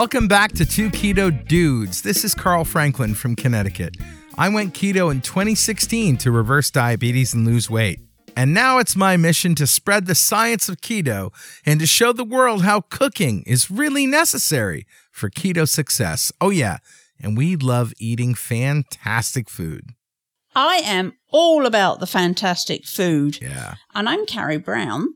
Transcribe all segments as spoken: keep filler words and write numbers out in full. Welcome back to Two Keto Dudes. This is Carl Franklin from Connecticut. I went keto in twenty sixteen to reverse diabetes and lose weight. And now it's my mission to spread the science of keto and to show the world how cooking is really necessary for keto success. Oh yeah, and we love eating fantastic food. I am all about the fantastic food. Yeah. And I'm Carrie Brown.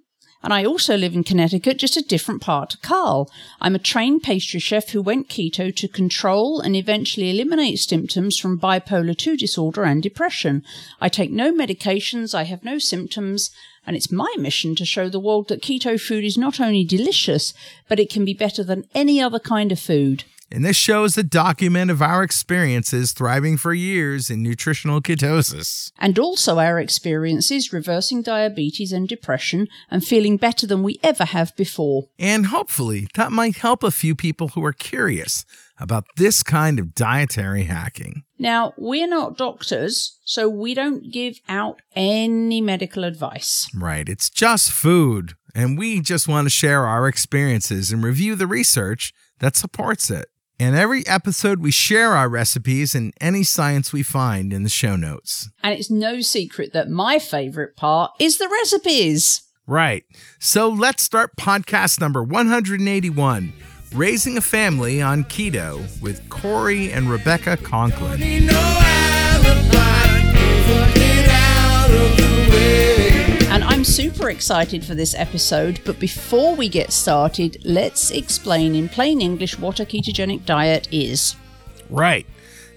And I also live in Connecticut, just a different part to Carl. I'm a trained pastry chef who went keto to control and eventually eliminate symptoms from bipolar two disorder and depression. I take no medications, I have no symptoms, and it's my mission to show the world that keto food is not only delicious, but it can be better than any other kind of food. And this show is a document of our experiences thriving for years in nutritional ketosis. And also our experiences reversing diabetes and depression and feeling better than we ever have before. And hopefully that might help a few people who are curious about this kind of dietary hacking. Now, we're not doctors, so we don't give out any medical advice. Right, it's just food. And we just want to share our experiences and review the research that supports it. In every episode, we share our recipes and any science we find in the show notes. And it's no secret that my favorite part is the recipes. Right. So let's start podcast number one hundred eighty-one, Raising a Family on Keto with Corey and Rebecca Conklin. And I'm super excited for this episode, but before we get started, let's explain in plain English what a ketogenic diet is. Right.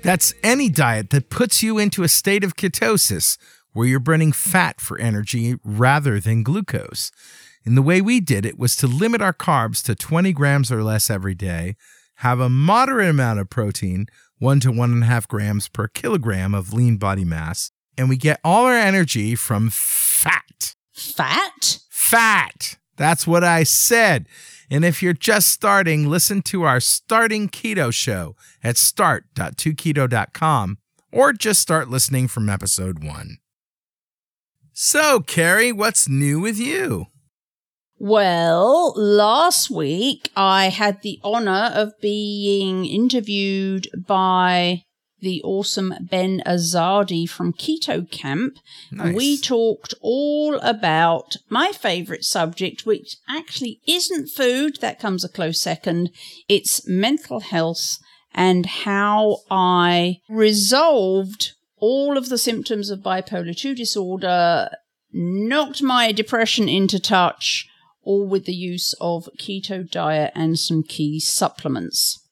That's any diet that puts you into a state of ketosis where you're burning fat for energy rather than glucose. And the way we did it was to limit our carbs to twenty grams or less every day, have a moderate amount of protein, one to one and a half grams per kilogram of lean body mass, and we get all our energy from fat. Fat? Fat. That's what I said. And if you're just starting, listen to our Starting Keto show at start dot two keto dot com or just start listening from episode one. So, Carrie, what's new with you? Well, last week I had the honor of being interviewed by the awesome Ben Azadi from Keto Camp. Nice. We talked all about my favorite subject, which actually isn't food. That comes a close second. It's mental health and how I resolved all of the symptoms of bipolar two disorder, knocked my depression into touch, all with the use of keto diet and some key supplements.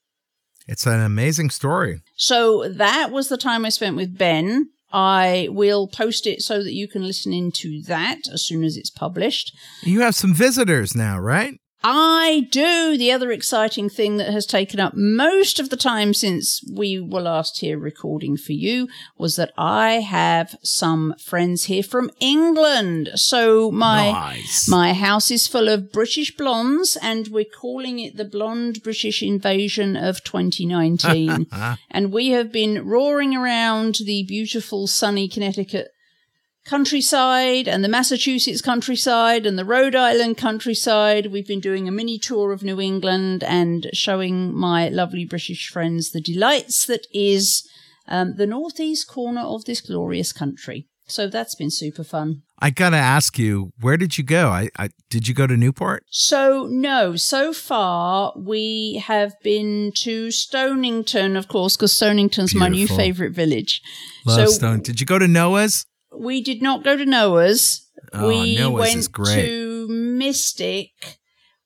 It's an amazing story. So that was the time I spent with Ben. I will post it so that you can listen into that as soon as it's published. You have some visitors now, right? I do. The other exciting thing that has taken up most of the time since we were last here recording for you was that I have some friends here from England. So my nice. my house is full of British blondes, and we're calling it the Blonde British Invasion of twenty nineteen. And we have been roaring around the beautiful sunny Connecticut countryside and the Massachusetts countryside and the Rhode Island countryside. We've been doing a mini tour of New England and showing my lovely British friends the delights that is um, the northeast corner of this glorious country. So that's been super fun. I gotta ask you, where did you go? I, I did you go to Newport? So no, so far we have been to Stonington, of course, because Stonington's Beautiful. my new favorite village. Love so, Stone. Did you go to Noah's? We did not go to Noah's. Oh, we Noah's went is great. to Mystic.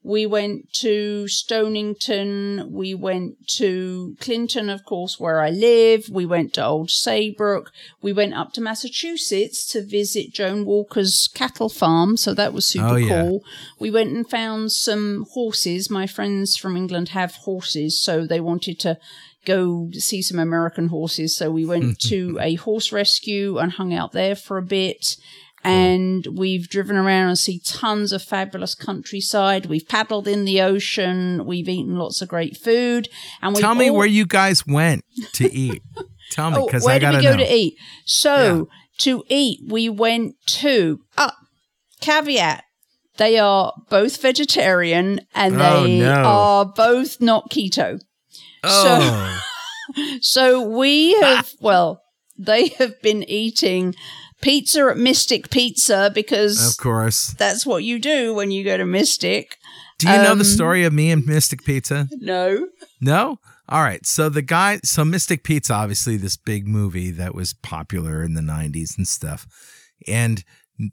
We went to Stonington. We went to Clinton, of course, where I live. We went to Old Saybrook. We went up to Massachusetts to visit Joan Walker's cattle farm. So that was super oh, yeah. cool. We went and found some horses. My friends from England have horses, so they wanted to go see some American horses. So we went to a horse rescue and hung out there for a bit. And we've driven around and seen tons of fabulous countryside. We've paddled in the ocean. We've eaten lots of great food. And we Tell me all- where you guys went to eat. Tell me, because oh, I got to know. Where did we go know. to eat? So yeah. to eat, we went to, uh, caveat, They are both vegetarian and oh, they no. are both not keto. Oh. So, so we have, well, they have been eating pizza at Mystic Pizza because, of course, that's what you do when you go to Mystic. Do you um, know the story of me and Mystic Pizza? No. No? All right. So the guy, so Mystic Pizza, obviously this big movie that was popular in the nineties and stuff. And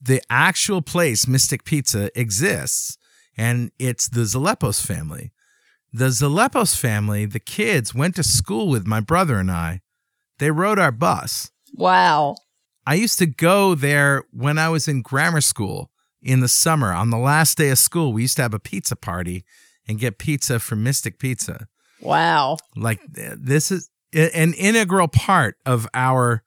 the actual place, Mystic Pizza, exists, and it's the Zalepos family. The Zalepos family, the kids went to school with my brother and I. They rode our bus. Wow. I used to go there when I was in grammar school in the summer. On the last day of school, we used to have a pizza party and get pizza from Mystic Pizza. Wow. Like, this is an integral part of our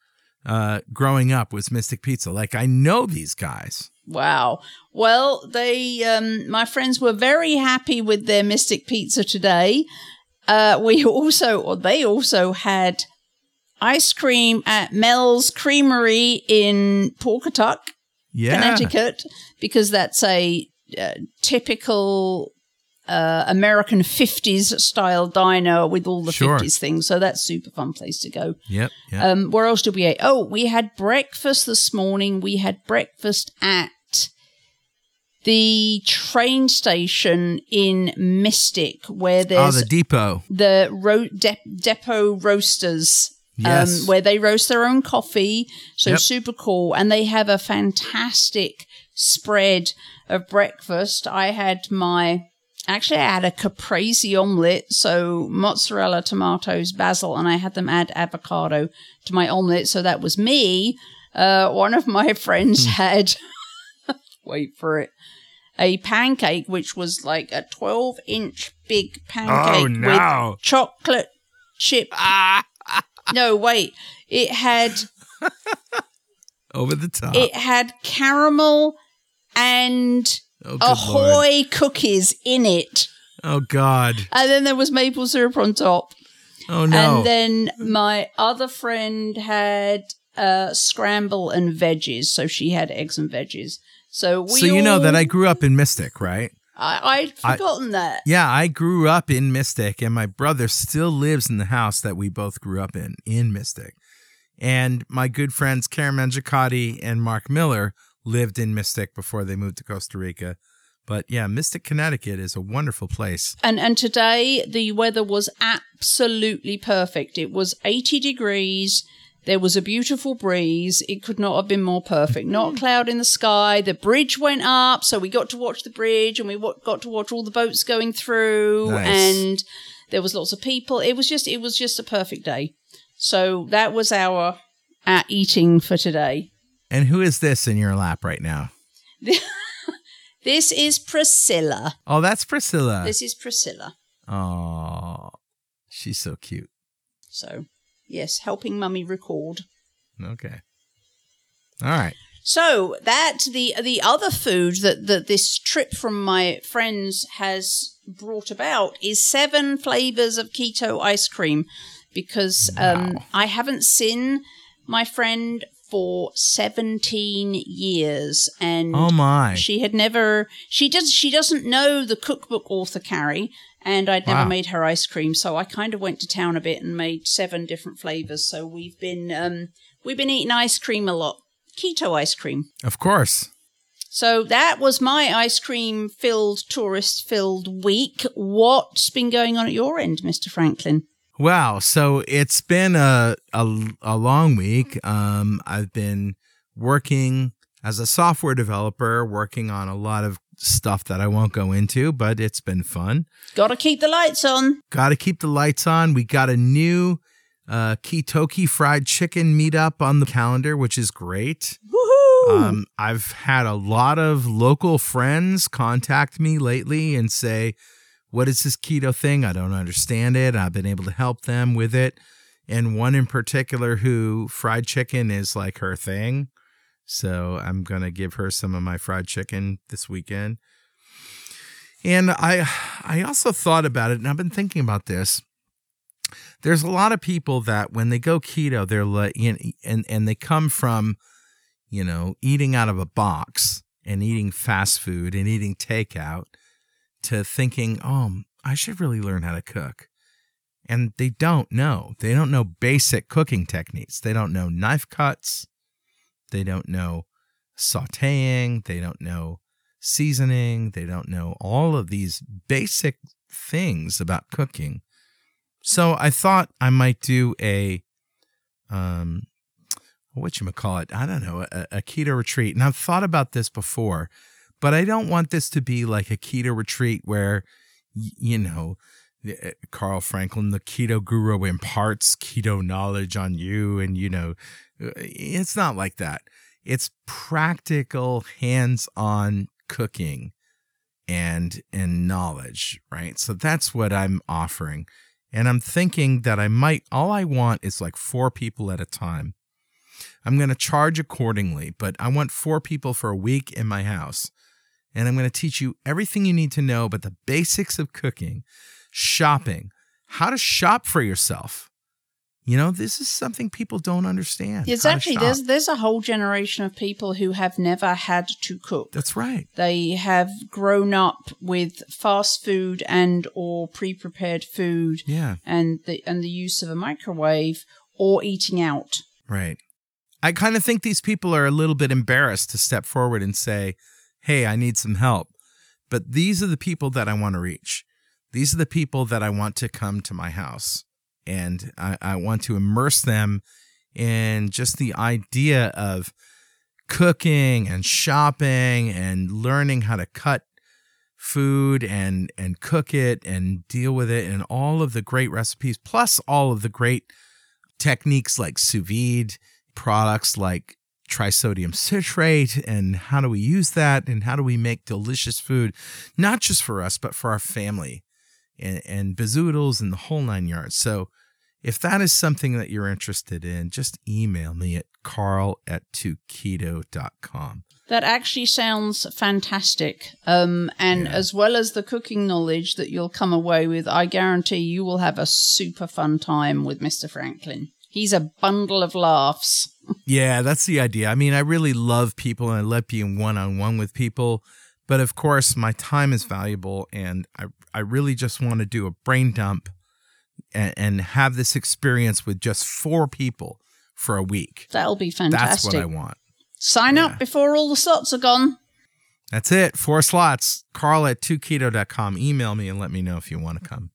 uh, growing up was Mystic Pizza. Like, I know these guys. Wow. Well, they, um, my friends were very happy with their Mystic Pizza today. Uh, we also, or they also had ice cream at Mel's Creamery in Pawcatuck, yeah. Connecticut, because that's a uh, typical uh, American fifties style diner with all the sure. fifties things. So that's super fun place to go. Yep. yep. Um, where else did we eat? Oh, we had breakfast this morning. We had breakfast at the train station in Mystic, where there's oh, the depot, the ro- de- depot roasters. Yes. Um, where they roast their own coffee. So yep. super cool. And they have a fantastic spread of breakfast. I had my, actually I had a caprese omelette. So mozzarella, tomatoes, basil, and I had them add avocado to my omelette. So that was me. Uh, one of my friends had, wait for it, a pancake, which was like a twelve inch big pancake oh, no. with chocolate chip. Ah. No, wait. It had over the top. It had caramel and oh, Ahoy Lord. cookies in it. Oh God! And then there was maple syrup on top. Oh no! And then my other friend had uh, scramble and veggies, so she had eggs and veggies. So we. So you all... know that I grew up in Mystic, right? I, I'd forgotten I, that. Yeah, I grew up in Mystic, and my brother still lives in the house that we both grew up in, in Mystic. And my good friends Carmen Giacotti and Mark Miller lived in Mystic before they moved to Costa Rica. But yeah, Mystic, Connecticut is a wonderful place. And and today the weather was absolutely perfect. It was eighty degrees. There was a beautiful breeze. It could not have been more perfect. Not a cloud in the sky. The bridge went up, so we got to watch the bridge, and we w- got to watch all the boats going through. Nice. And there was lots of people. It was just, it was just a perfect day. So that was our our eating for today. And who is this in your lap right now? This is Priscilla. Oh, that's Priscilla. This is Priscilla. Oh, she's so cute. So. Yes, helping Mummy record. Okay. All right. So that the the other food that, that this trip from my friends has brought about is seven flavors of keto ice cream, because um, wow. I haven't seen my friend for seventeen years, and oh my, she had never she does she doesn't know the cookbook author Carrie. And I'd never wow. made her ice cream, so I kind of went to town a bit and made seven different flavors. So we've been um, we've been eating ice cream a lot, keto ice cream, of course. So that was my ice cream filled, tourist filled week. What's been going on at your end, Mister Franklin? Wow, so it's been a a, a long week. Um, I've been working as a software developer, working on a lot of stuff that I won't go into, but it's been fun. Gotta keep the lights on. Gotta keep the lights on. We got a new uh, Ketucky fried chicken meetup on the calendar, which is great. Woohoo! Um, I've had a lot of local friends contact me lately and say, what is this keto thing? I don't understand it. I've been able to help them with it. And one in particular who fried chicken is like her thing. So I'm going to give her some of my fried chicken this weekend. And I I also thought about it, and I've been thinking about this. There's a lot of people that when they go keto, they're like, you know, and, and they come from, you know, eating out of a box. and eating fast food and eating takeout to thinking, oh, I should really learn how to cook. And they don't know. They don't know basic cooking techniques. They don't know knife cuts. They don't know sauteing. They don't know seasoning. They don't know all of these basic things about cooking. So I thought I might do a, um, whatchamacallit, I don't know, a, a keto retreat. And I've thought about this before, but I don't want this to be like a keto retreat where, you know, Carl Franklin, the keto guru, imparts keto knowledge on you. And, you know, it's not like that. It's practical, hands-on cooking and and knowledge, right? So that's what I'm offering. And I'm thinking that I might, all I want is like four people at a time. I'm going to charge accordingly, but I want four people for a week in my house. And I'm going to teach you everything you need to know about the basics of cooking, shopping, how to shop for yourself. You know, this is something people don't understand. It's actually, there's, there's a whole generation of people who have never had to cook. That's right. They have grown up with fast food and or pre-prepared food, yeah, and the and the use of a microwave or eating out. Right. I kind of think these people are a little bit embarrassed to step forward and say, hey, I need some help. But these are the people that I want to reach. These are the people that I want to come to my house. And I, I want to immerse them in just the idea of cooking and shopping and learning how to cut food and, and cook it and deal with it and all of the great recipes, plus all of the great techniques like sous vide, products like Trisodium citrate, and how do we use that, and how do we make delicious food, not just for us, but for our family, and, and bezoodles and the whole nine yards. So if that is something that you're interested in, just email me at carl at two keto dot com. That actually sounds fantastic. Um, and yeah. As well as the cooking knowledge that you'll come away with, I guarantee you will have a super fun time with Mister Franklin. He's a bundle of laughs. Yeah, that's the idea. I mean, I really love people and I love being one-on-one with people. But of course, my time is valuable and I, I really just want to do a brain dump and, and have this experience with just four people for a week. That'll be fantastic. That's what I want. Sign yeah. up before all the slots are gone. That's it. Four slots. Carl at two keto dot com. Email me and let me know if you want to come.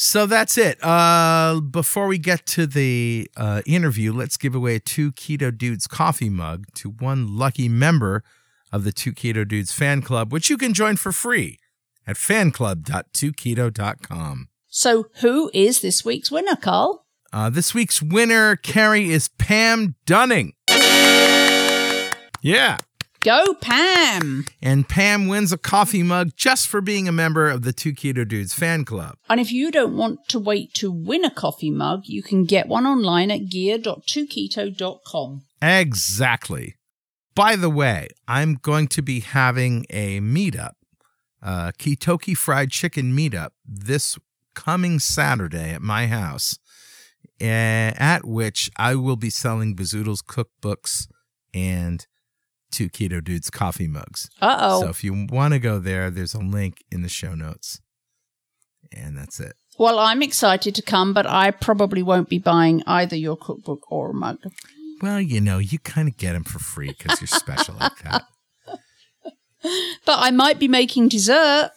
So that's it. Uh, before we get to the uh, interview, let's give away a Two Keto Dudes coffee mug to one lucky member of the Two Keto Dudes fan club, which you can join for free at fan club dot two keto dot com. So who is this week's winner, Carl? Uh, this week's winner, Carrie, is Pam Dunning. Yeah. Go, Pam! And Pam wins a coffee mug just for being a member of the Two Keto Dudes fan club. And if you don't want to wait to win a coffee mug, you can get one online at gear dot two keto dot com. Exactly. By the way, I'm going to be having a meetup, a Ketucky fried chicken meetup, this coming Saturday at my house, at which I will be selling Bezoodle's cookbooks and Two Keto Dudes coffee mugs. Uh-oh. So if you want to go there, there's a link in the show notes. And that's it. Well, I'm excited to come, but I probably won't be buying either your cookbook or a mug. Well, you know, you kind of get them for free because you're special like that. But I might be making dessert.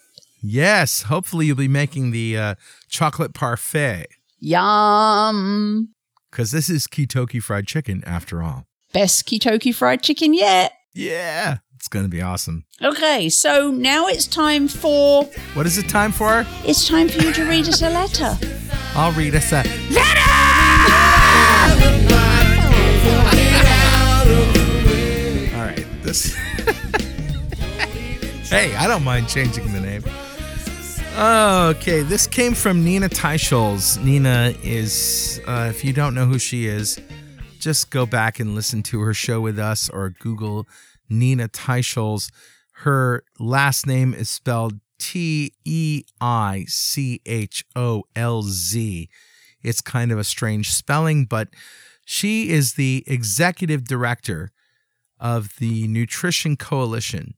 Yes. Hopefully you'll be making the uh, chocolate parfait. Yum. Because this is Ketucky fried chicken after all. Best Ketucky fried chicken yet. Yeah, it's going to be awesome. Okay, so now it's time for... What is it time for? It's time for you to read us a letter. I'll read us a letter! All right, this... Hey, I don't mind changing the name. Okay, this came from Nina Teicholz. Nina is, uh, if you don't know who she is, just go back and listen to her show with us or Google Nina Teicholz. Her last name is spelled T E I C H O L Z. It's kind of a strange spelling, but she is the executive director of the Nutrition Coalition.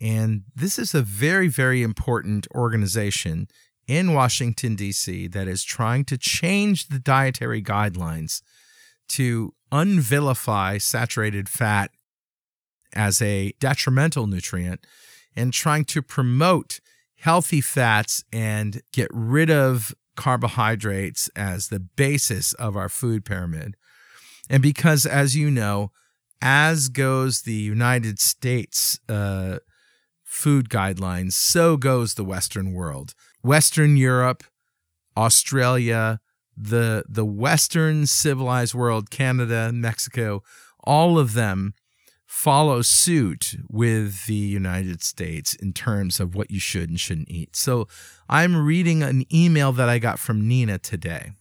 And this is a very, very important organization in Washington, D C that is trying to change the dietary guidelines to unvilify saturated fat as a detrimental nutrient and trying to promote healthy fats and get rid of carbohydrates as the basis of our food pyramid. And because, as you know, as goes the United States uh, food guidelines, so goes the Western world. Western Europe, Australia, the the Western civilized world, Canada, Mexico, all of them follow suit with the United States in terms of what you should and shouldn't eat. So I'm reading an email that I got from Nina today.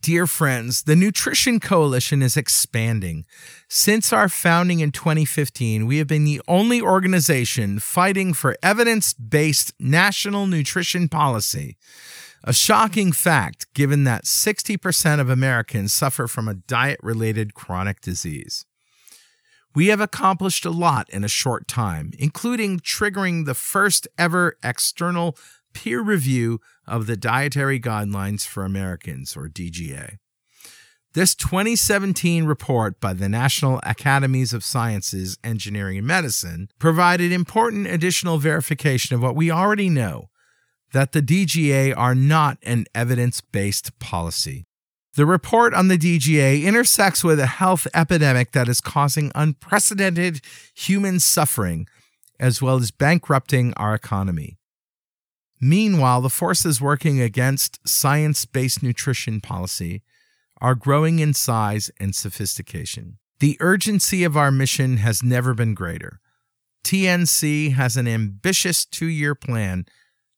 Dear friends, the Nutrition Coalition is expanding. Since our founding in twenty fifteen, we have been the only organization fighting for evidence-based national nutrition policy. A shocking fact, given that sixty percent of Americans suffer from a diet-related chronic disease. We have accomplished a lot in a short time, including triggering the first ever external peer review of the Dietary Guidelines for Americans, or D G A. This twenty seventeen report by the National Academies of Sciences, Engineering, and Medicine provided important additional verification of what we already know, that the D G A are not an evidence-based policy. The report on the D G A intersects with a health epidemic that is causing unprecedented human suffering, as well as bankrupting our economy. Meanwhile, the forces working against science-based nutrition policy are growing in size and sophistication. The urgency of our mission has never been greater. T N C has an ambitious two-year plan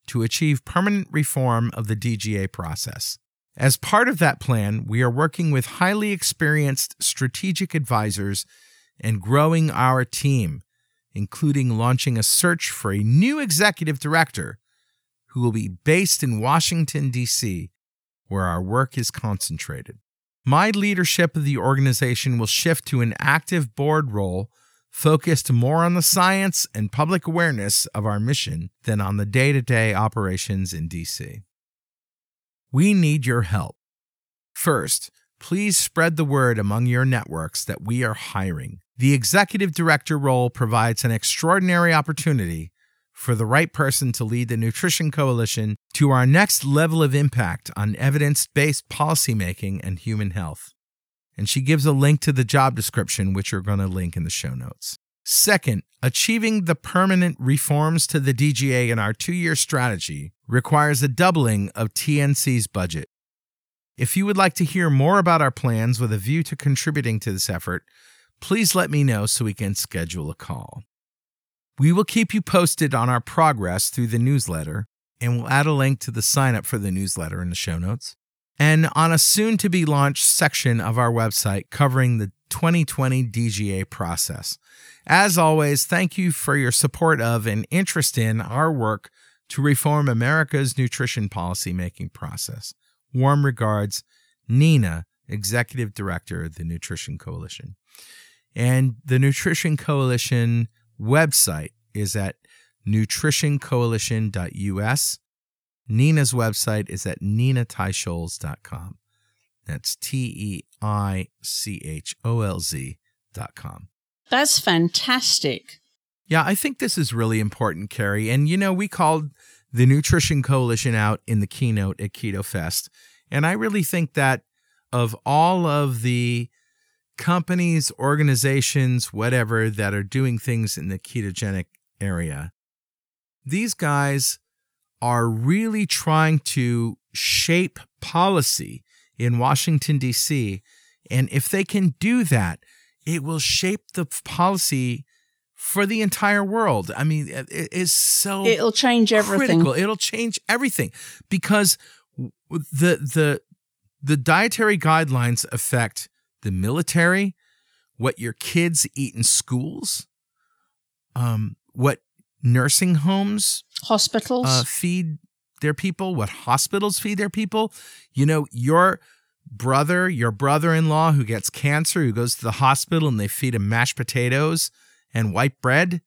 to achieve permanent reform of the D G A process. As part of that plan, we are working with highly experienced strategic advisors and growing our team, including launching a search for a new executive director who will be based in Washington, D C, where our work is concentrated. My leadership of the organization will shift to an active board role focused more on the science and public awareness of our mission than on the day-to-day operations in D C. We need your help. First, please spread the word among your networks that we are hiring. The executive director role provides an extraordinary opportunity for the right person to lead the Nutrition Coalition to our next level of impact on evidence-based policymaking and human health. And she gives a link to the job description, which we're going to link in the show notes. Second, achieving the permanent reforms to the D G A in our two-year strategy requires a doubling of T N C's budget. If you would like to hear more about our plans with a view to contributing to this effort, please let me know so we can schedule a call. We will keep you posted on our progress through the newsletter, and we'll add a link to the sign-up for the newsletter in the show notes, and on a soon-to-be-launched section of our website covering the twenty twenty D G A process. As always, thank you for your support of and interest in our work to reform America's nutrition policy-making process. Warm regards, Nina, Executive Director of the Nutrition Coalition. And the Nutrition Coalition website is at nutrition coalition dot U S. Nina's website is at nina teicholz dot com. That's T E I C H O L Z dot com. That's fantastic. Yeah, I think this is really important, Carrie. And, you know, we called the Nutrition Coalition out in the keynote at Keto Fest. And I really think that of all of the companies, organizations, whatever, that are doing things in the ketogenic area, these guys are really trying to shape policy in Washington, D C. And if they can do that, it will shape the policy for the entire world. I mean, it is so It'll change everything. Critical. It'll change everything because the the the dietary guidelines affect the military, what your kids eat in schools, um, what nursing homes, hospitals uh, feed their people, what hospitals feed their people. You know, your brother, your brother-in-law who gets cancer, who goes to the hospital and they feed him mashed potatoes and white bread,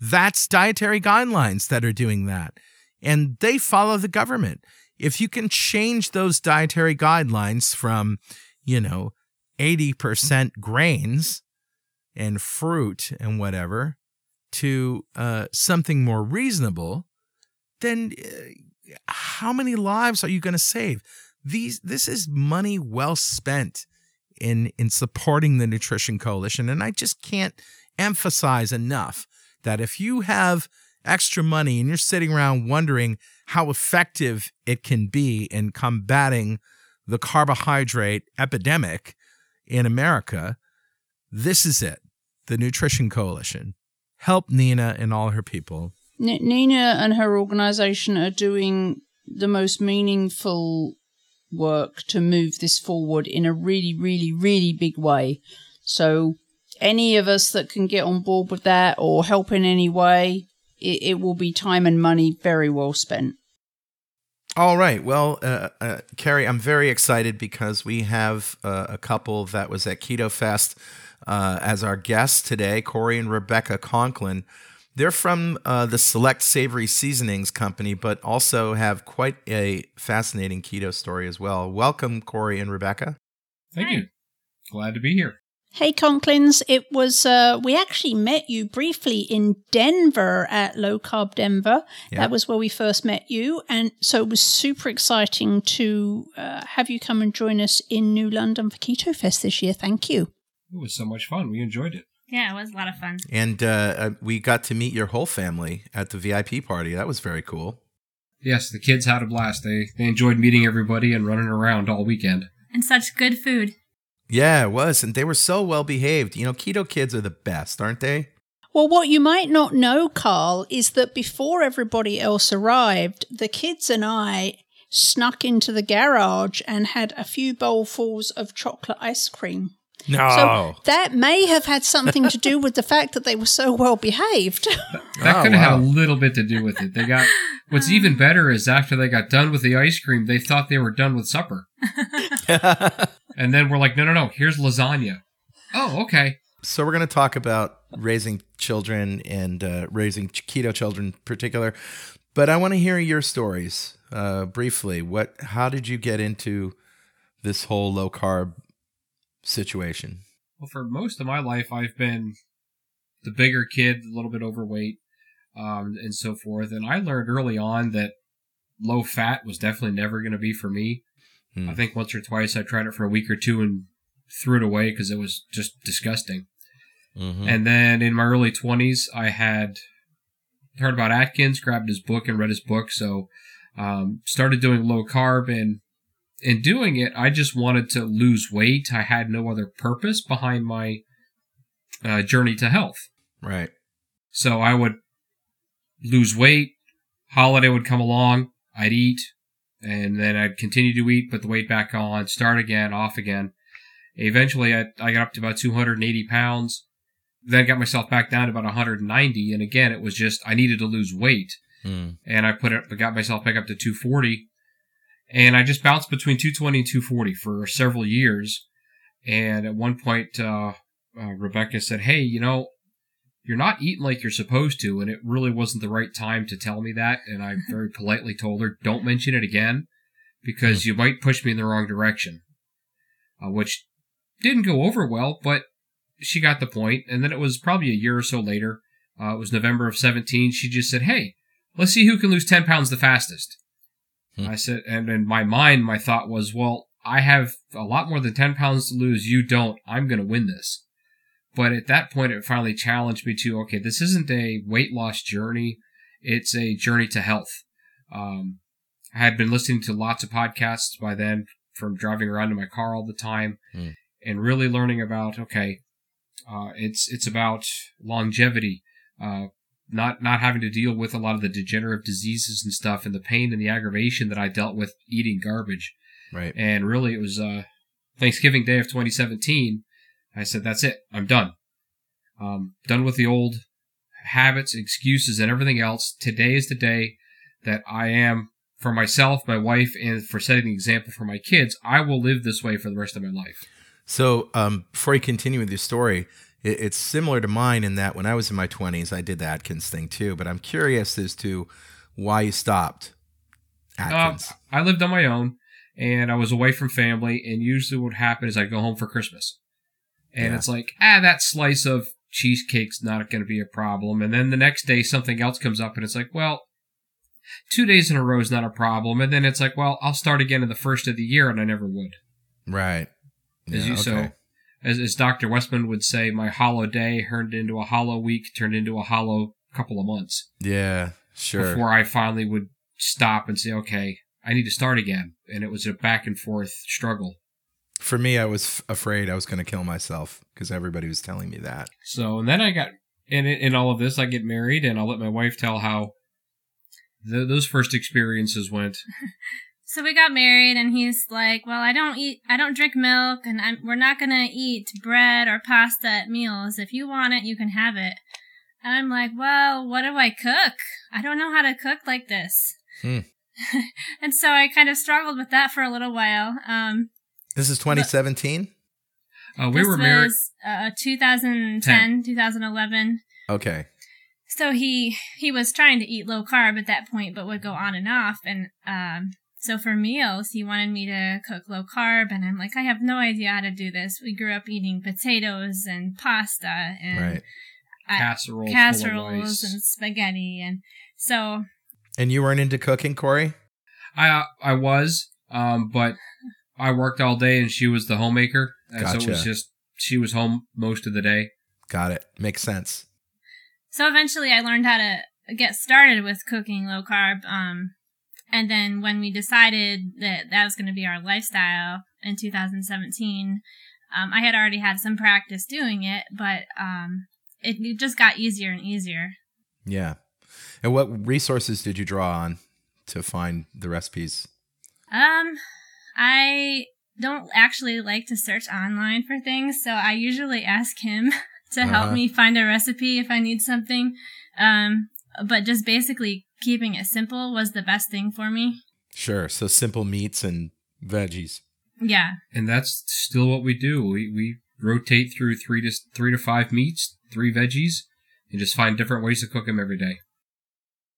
that's dietary guidelines that are doing that. And they follow the government. If you can change those dietary guidelines from, you know, eighty percent grains and fruit and whatever to uh, something more reasonable, then uh, how many lives are you going to save? These, this is money well spent in, in supporting the Nutrition Coalition. And I just can't emphasize enough that if you have extra money and you're sitting around wondering how effective it can be in combating the carbohydrate epidemic in America, this is it, the Nutrition Coalition. Help Nina and all her people. N- Nina and her organization are doing the most meaningful work to move this forward in a really, really, really big way. So any of us that can get on board with that or help in any way, it, it will be time and money very well spent. All right. Well, uh, uh, Carrie, I'm very excited because we have uh, a couple that was at Keto Fest uh, as our guests today, Corey and Rebecca Conklin. They're from uh, the Select Savory Seasonings company, but also have quite a fascinating keto story as well. Welcome, Corey and Rebecca. Thank Hi. you. Glad to be here. Hey, Conklins. It was, uh, we actually met you briefly in Denver at Low Carb Denver. Yeah. That was where we first met you. And so it was super exciting to uh, have you come and join us in New London for Keto Fest this year. Thank you. It was so much fun. We enjoyed it. Yeah, it was a lot of fun. And uh, we got to meet your whole family at the V I P party. That was very cool. Yes, the kids had a blast. They they enjoyed meeting everybody and running around all weekend. And such good food. Yeah, it was. And they were so well behaved. You know, keto kids are the best, aren't they? Well, what you might not know, Carl, is that before everybody else arrived, the kids and I snuck into the garage and had a few bowlfuls of chocolate ice cream. No. So that may have had something to do with the fact that they were so well behaved. That could have had a little bit to do with it. They got what's even better is after they got done with the ice cream, they thought they were done with supper. And then we're like, no, no, no, here's lasagna. Oh, okay. So we're going to talk about raising children and uh, raising keto children in particular. But I want to hear your stories uh, briefly. What? How did you get into this whole low carb situation? Well, for most of my life, I've been the bigger kid, a little bit overweight, um, and so forth. And I learned early on that low fat was definitely never going to be for me. Mm. I think once or twice I tried it for a week or two and threw it away because it was just disgusting. Mm-hmm. And then in my early twenties, I had heard about Atkins, grabbed his book and read his book. So um, started doing low carb, and in doing it, I just wanted to lose weight. I had no other purpose behind my uh, journey to health. Right. So I would lose weight. Holiday would come along. I'd eat. And then I'd continue to eat, put the weight back on, start again, off again. Eventually, I, I got up to about two hundred eighty pounds. Then got myself back down to about one hundred ninety. And again, it was just I needed to lose weight. Mm. And I put it, got myself back up to two forty. And I just bounced between two twenty and two forty for several years. And at one point, uh, uh, Rebecca said, hey, you know, you're not eating like you're supposed to. And it really wasn't the right time to tell me that. And I very politely told her, don't mention it again because you might push me in the wrong direction, uh, which didn't go over well, but she got the point. And then it was probably a year or so later. Uh, it was November of seventeen. She just said, hey, let's see who can lose ten pounds the fastest. I said, and in my mind, my thought was, well, I have a lot more than ten pounds to lose. You don't. I'm going to win this. But at that point, it finally challenged me to, okay, this isn't a weight loss journey. It's a journey to health. Um, I had been listening to lots of podcasts by then from driving around in my car all the time mm. and really learning about, okay, uh, it's, it's about longevity, uh, Not not having to deal with a lot of the degenerative diseases and stuff and the pain and the aggravation that I dealt with eating garbage. Right. And really it was uh, Thanksgiving Day of twenty seventeen. I said, that's it. I'm done. Um, done with the old habits, excuses, and everything else. Today is the day that I am for myself, my wife, and for setting the example for my kids, I will live this way for the rest of my life. So um, before I continue with your story, it, it's similar to mine in that when I was in my twenties, I did the Atkins thing too. But I'm curious as to why you stopped Atkins. Uh, I lived on my own, and I was away from family. And usually what happened is I'd go home for Christmas. And yeah. It's like, ah, that slice of cheesecake's not going to be a problem. And then the next day, something else comes up, and it's like, well, two days in a row is not a problem. And then it's like, well, I'll start again in the first of the year, and I never would. Right. Yeah, as you okay. so, as, as Doctor Westman would say, my hollow day turned into a hollow week, turned into a hollow couple of months. Yeah, sure. Before I finally would stop and say, okay, I need to start again. And it was a back and forth struggle. For me, I was f- afraid I was going to kill myself because everybody was telling me that. So, and then I got, in, in all of this, I get married, and I'll let my wife tell how th- those first experiences went. So we got married, and he's like, well, I don't eat, I don't drink milk, and I'm, we're not going to eat bread or pasta at meals. If you want it, you can have it. And I'm like, well, what do I cook? I don't know how to cook like this. Hmm. And so I kind of struggled with that for a little while. Um, this is twenty seventeen? Uh, we were married. This was uh, two thousand ten, ten. two thousand eleven. Okay. So he, he was trying to eat low carb at that point, but would go on and off, and um. So for meals, he wanted me to cook low carb, and I'm like, I have no idea how to do this. We grew up eating potatoes and pasta and right. uh, casseroles, casseroles and spaghetti, and so. And you weren't into cooking, Corey? I I was, um, but I worked all day, and she was the homemaker, and gotcha. So it was just she was home most of the day. Got it. Makes sense. So eventually, I learned how to get started with cooking low carb. Um, And then when we decided that that was going to be our lifestyle in two thousand seventeen, um, I had already had some practice doing it, but um, it, it just got easier and easier. Yeah. And what resources did you draw on to find the recipes? Um, I don't actually like to search online for things, so I usually ask him to uh-huh. help me find a recipe if I need something. Um, but just basically keeping it simple was the best thing for me. Sure. So simple meats and veggies. Yeah. And that's still what we do. We we rotate through three to three to five meats, three veggies, and just find different ways to cook them every day.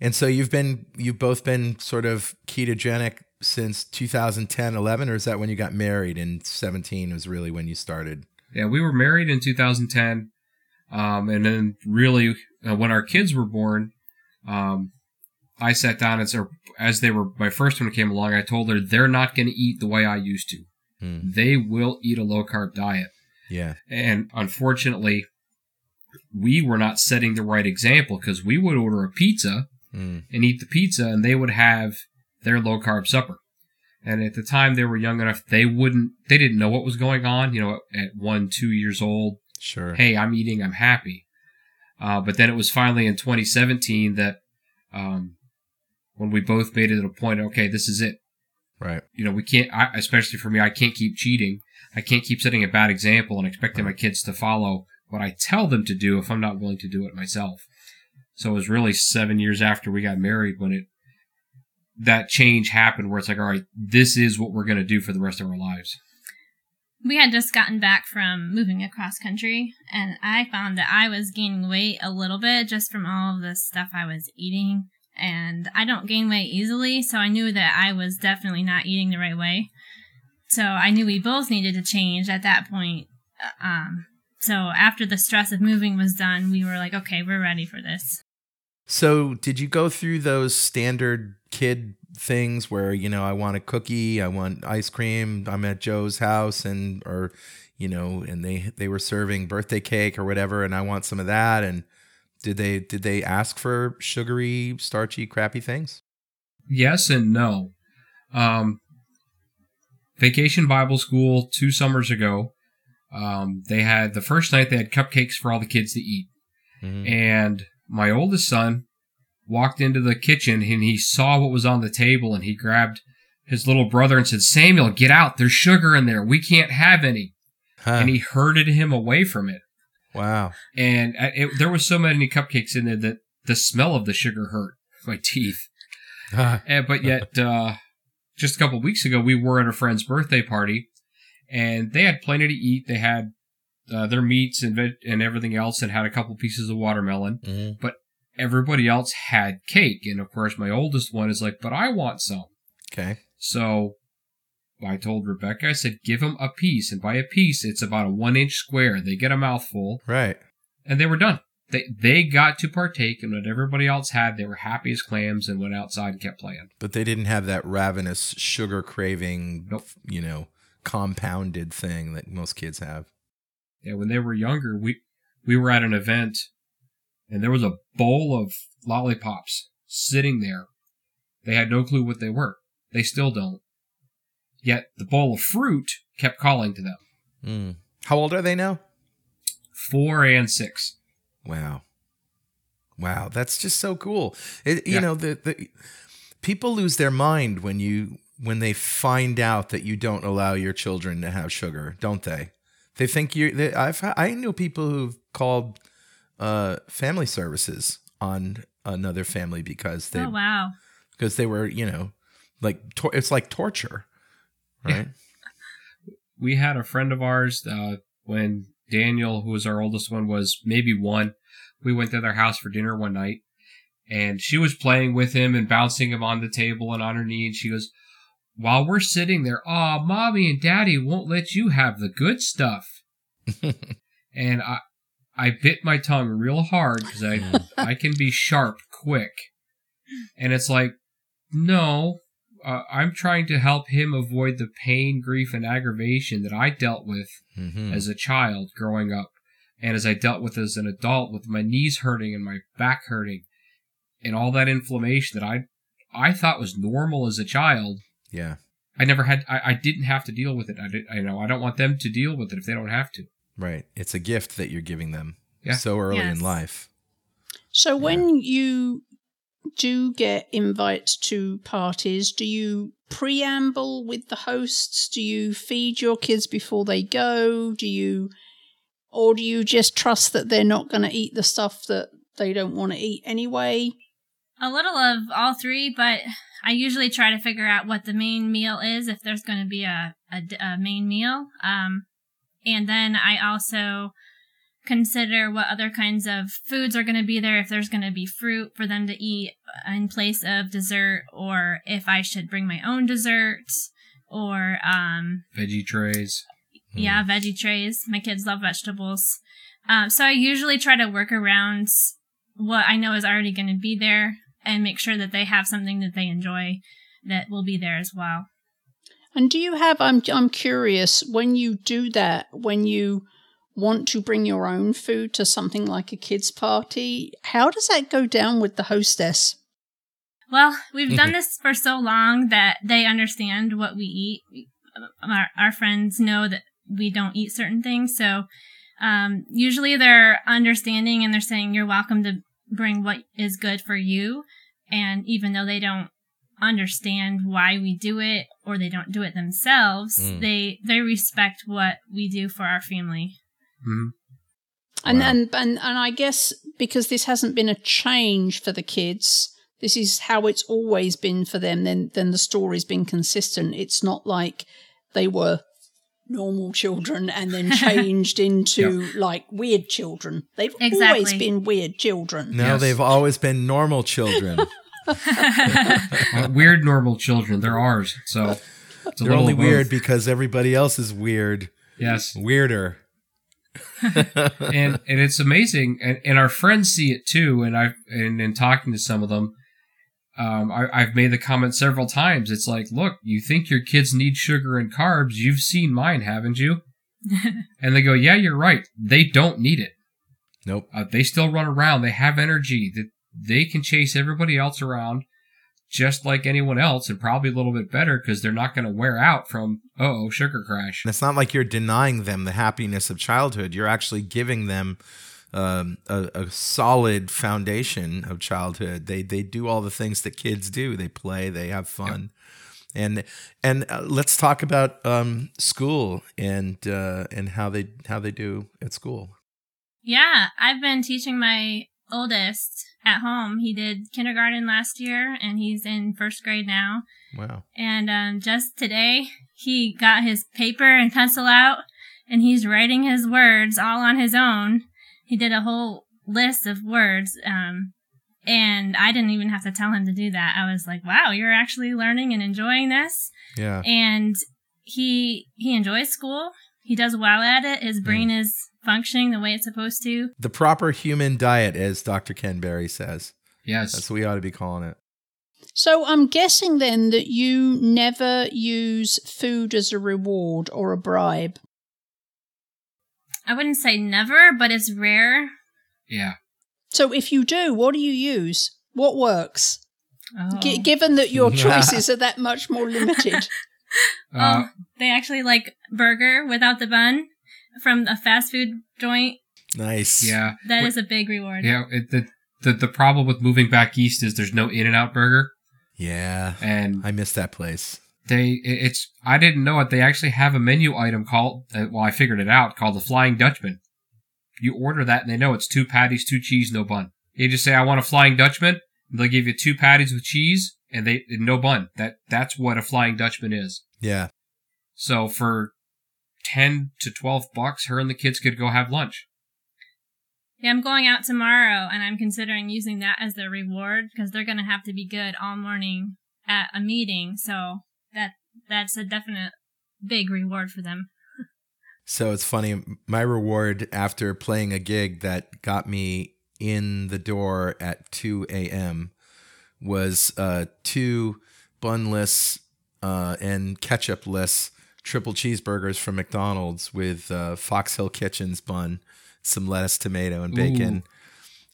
And so you've been you've both been sort of ketogenic since two thousand ten, eleven, or is that when you got married? And seventeen was really when you started. Yeah, we were married in two thousand ten, um, and then really uh, when our kids were born. Um, I sat down and, as they were, my first one came along, I told her they're not going to eat the way I used to. Mm. They will eat a low carb diet. Yeah. And unfortunately, we were not setting the right example because we would order a pizza mm. and eat the pizza, and they would have their low carb supper. And at the time, they were young enough, they wouldn't, they didn't know what was going on. You know, at one, two years old, sure. Hey, I'm eating, I'm happy. Uh, but then it was finally in twenty seventeen that, um, when we both made it a point, okay, this is it. Right. You know, we can't, I, especially for me, I can't keep cheating. I can't keep setting a bad example and expecting right. my kids to follow what I tell them to do if I'm not willing to do it myself. So it was really seven years after we got married when it, that change happened where it's like, all right, this is what we're going to do for the rest of our lives. We had just gotten back from moving across country, and I found that I was gaining weight a little bit just from all of the stuff I was eating. And I don't gain weight easily, so I knew that I was definitely not eating the right way. So I knew we both needed to change at that point. Um, so after the stress of moving was done, we were like, okay, we're ready for this. So did you go through those standard kid things where, you know, I want a cookie, I want ice cream, I'm at Joe's house, and or, you know, and they, they were serving birthday cake or whatever, and I want some of that, and Did they did they ask for sugary, starchy, crappy things? Yes and no. Um, Vacation Bible School two summers ago, um, they had the first night they had cupcakes for all the kids to eat. Mm-hmm. And my oldest son walked into the kitchen and he saw what was on the table and he grabbed his little brother and said, Samuel, get out. There's sugar in there. We can't have any. Huh. And he herded him away from it. Wow. And it, there was so many cupcakes in there that the smell of the sugar hurt my teeth. Uh, and, but yet, uh, just a couple of weeks ago, we were at a friend's birthday party, and they had plenty to eat. They had uh, their meats and veg- and everything else, and had a couple pieces of watermelon. Mm-hmm. But everybody else had cake, and of course, my oldest one is like, "But I want some." Okay. So I told Rebecca, I said, "Give them a piece," and by a piece, it's about a one-inch square. They get a mouthful, right? And they were done. They they got to partake in what everybody else had. They were happy as clams and went outside and kept playing. But they didn't have that ravenous sugar craving, nope. you know, compounded thing that most kids have. Yeah, when they were younger, we we were at an event, and there was a bowl of lollipops sitting there. They had no clue what they were. They still don't. Yet the bowl of fruit kept calling to them. Mm. How old are they now? Four and six. Wow. Wow. That's just so cool. It, you yeah. know, the, the people lose their mind when you when they find out that you don't allow your children to have sugar, don't they? They think you they, I've I know people who've called uh, family services on another family because they oh, wow. because they were, you know, like tor- it's like torture, right? Yeah. We had a friend of ours uh, when Daniel, who was our oldest one, was maybe one. We went to their house for dinner one night, and she was playing with him and bouncing him on the table and on her knee. And she goes, "While we're sitting there, oh, Mommy and Daddy won't let you have the good stuff." And I, I bit my tongue real hard because I, I can be sharp quick. And it's like, no, uh, I'm trying to help him avoid the pain, grief, and aggravation that I dealt with mm-hmm. as a child growing up, and as I dealt with as an adult with my knees hurting and my back hurting, and all that inflammation that I, I thought was normal as a child. Yeah, I never had. I, I didn't have to deal with it. I, did, I know I don't want them to deal with it if they don't have to. Right, it's a gift that you're giving them yeah. so early yes. in life. So yeah. when you do get invites to parties, do you preamble with the hosts? Do you feed your kids before they go? Do you, or do you just trust that they're not going to eat the stuff that they don't want to eat anyway? A little of all three, but I usually try to figure out what the main meal is if there's going to be a, a, a main meal. Um, and then I also consider what other kinds of foods are going to be there, if there's going to be fruit for them to eat in place of dessert, or if I should bring my own dessert, or um, veggie trays. Yeah, mm. veggie trays. My kids love vegetables. Um, so I usually try to work around what I know is already going to be there and make sure that they have something that they enjoy that will be there as well. And do you have, I'm, I'm curious, when you do that, when you want to bring your own food to something like a kids' party, how does that go down with the hostess? Well, we've done this for so long that they understand what we eat. Our, our friends know that we don't eat certain things, so um, usually they're understanding and they're saying, "You're welcome to bring what is good for you," and even though they don't understand why we do it or they don't do it themselves, mm. they, they respect what we do for our family. Mm-hmm. And, wow. and and and I guess because this hasn't been a change for the kids, this is how it's always been for them, then then the story's been consistent. It's not like they were normal children and then changed into yeah. like weird children. They've exactly. always been weird children. No, yes. they've always been normal children. uh, weird normal children. They're ours. So it's they're only weird because everybody else is weird. Yes. Weirder. and and it's amazing, and, and our friends see it too. And I've and in talking to some of them, um, I, I've made the comment several times. It's like, look, you think your kids need sugar and carbs? You've seen mine, haven't you? And they go, yeah, you're right. They don't need it. Nope. Uh, they still run around. They have energy. That they can chase everybody else around, just like anyone else, and probably a little bit better because they're not going to wear out from, oh, sugar crash. And it's not like you're denying them the happiness of childhood. You're actually giving them um, a, a solid foundation of childhood. They they do all the things that kids do. They play. They have fun. Yep. And and uh, let's talk about um, school and uh, and how they how they do at school. Yeah, I've been teaching my oldest at home. He did kindergarten last year, and he's in first grade now. Wow. And um, just today, he got his paper and pencil out, and he's writing his words all on his own. He did a whole list of words, um, and I didn't even have to tell him to do that. I was like, wow, you're actually learning and enjoying this. Yeah. And he he enjoys school. He does well at it. His brain mm. is functioning the way it's supposed to. The proper human diet, as Doctor Ken Berry says. Yes. That's what we ought to be calling it. So I'm guessing then that you never use food as a reward or a bribe. I wouldn't say never, but it's rare. Yeah. So if you do, what do you use? What works? Oh. G- given that your choices are that much more limited. uh, um, they actually like burger without the bun from a fast food joint. Nice. Yeah. That we- is a big reward. Yeah. It, the, the the problem with moving back east is there's no In-N-Out Burger. Yeah. And I miss that place. They it's I didn't know it. They actually have a menu item called, uh, well, I figured it out, called the Flying Dutchman. You order that, and they know it's two patties, two cheese, no bun. You just say, I want a Flying Dutchman, and they'll give you two patties with cheese, and they and no bun. That That's what a Flying Dutchman is. Yeah. So for ten to twelve bucks, her and the kids could go have lunch. Yeah, I'm going out tomorrow, and I'm considering using that as their reward, because they're going to have to be good all morning at a meeting, so that that's a definite big reward for them. So it's funny, my reward after playing a gig that got me in the door at two a.m. was uh, two bunless uh, and ketchupless triple cheeseburgers from McDonald's with uh, Fox Hill Kitchen's bun, some lettuce, tomato, and bacon. Ooh.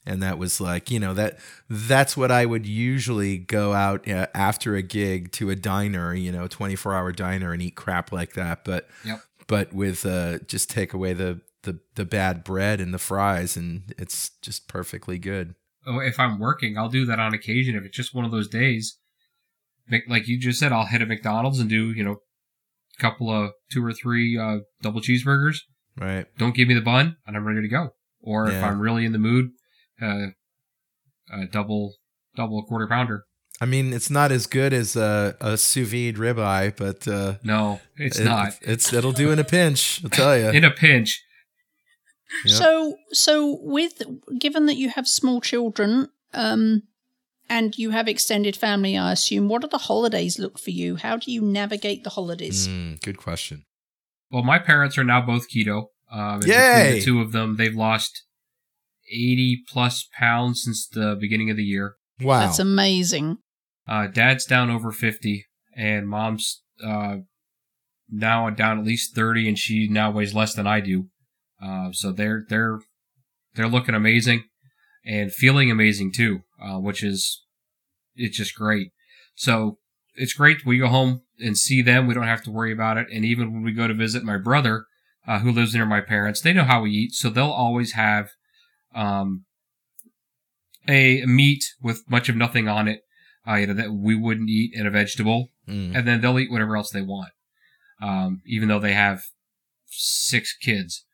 And that was like, you know, that that's what I would usually go out uh, after a gig to a diner, you know, twenty-four hour diner and eat crap like that. But yep. But with uh, just take away the, the, the bad bread and the fries, and it's just perfectly good. Oh, if I'm working, I'll do that on occasion. If it's just one of those days, like you just said, I'll hit a McDonald's and do, you know, a couple of two or three uh, double cheeseburgers. Right. Don't give me the bun, and I'm ready to go. Or yeah. If I'm really in the mood, uh, a double double quarter pounder. I mean, it's not as good as a, a sous vide ribeye, but uh, no, it's it, not. It's it'll do in a pinch. I'll tell you, in a pinch. Yep. So, so with given that you have small children, um, and you have extended family, I assume, what do the holidays look for you? How do you navigate the holidays? Mm, good question. Well, my parents are now both keto. Um, and yay! The two of them, they've lost eighty plus pounds since the beginning of the year. Wow, that's amazing. Uh, Dad's down over fifty, and Mom's uh, now down at least thirty, and she now weighs less than I do. Uh, so they're they're they're looking amazing and feeling amazing too, uh, which is it's just great. So it's great we go home and see them. We don't have to worry about it. And even when we go to visit my brother, uh, who lives near my parents, they know how we eat, so they'll always have um, a meat with much of nothing on it. Uh, you know, that we wouldn't eat, in a vegetable, mm. and then they'll eat whatever else they want. Um, even though they have six kids,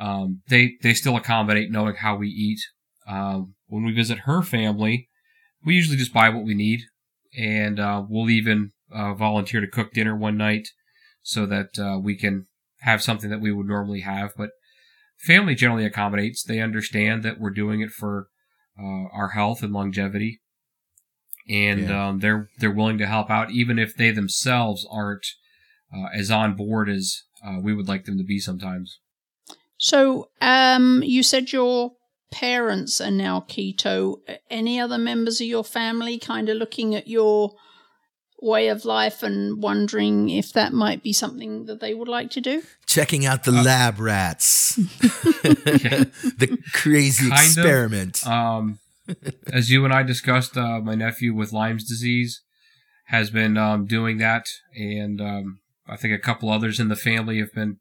um, they they still accommodate knowing how we eat. Um, when we visit her family, we usually just buy what we need, and uh, we'll even uh, volunteer to cook dinner one night so that uh, we can have something that we would normally have. But family generally accommodates; they understand that we're doing it for uh, our health and longevity. And yeah. um, they're they're willing to help out, even if they themselves aren't uh, as on board as uh, we would like them to be sometimes. So um, you said your parents are now keto. Any other members of your family kind of looking at your way of life and wondering if that might be something that they would like to do? Checking out the uh, lab rats. The crazy kind experiment. Of, um As you and I discussed, uh, my nephew with Lyme's disease has been um, doing that, and um, I think a couple others in the family have been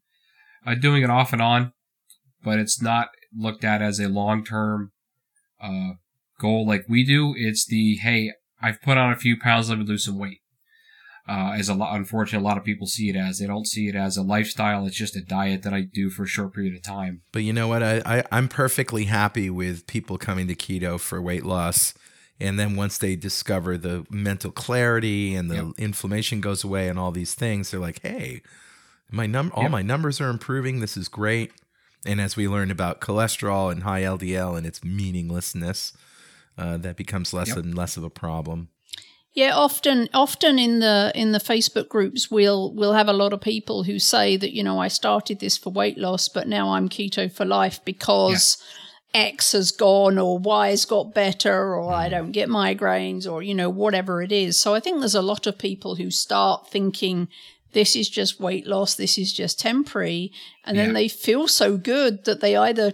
uh, doing it off and on, but it's not looked at as a long-term uh, goal like we do. It's the, hey, I've put on a few pounds, let me lose some weight. uh, as a lot, unfortunately, a lot of people see it as. They don't see it as a lifestyle. It's just a diet that I do for a short period of time. But you know what? I, I I'm perfectly happy with people coming to keto for weight loss. And then once they discover the mental clarity and the yep. inflammation goes away and all these things, they're like, hey, my num- all yep. my numbers are improving. This is great. And as we learned about cholesterol and high L D L and its meaninglessness, uh, that becomes less yep. and less of a problem. Yeah, often, often in the in the Facebook groups, we'll we'll have a lot of people who say that, you know, I started this for weight loss, but now I'm keto for life because yeah. X has gone, or Y has got better, or mm. I don't get migraines, or, you know, whatever it is. So I think there's a lot of people who start thinking, this is just weight loss, this is just temporary, and then yeah. they feel so good that they either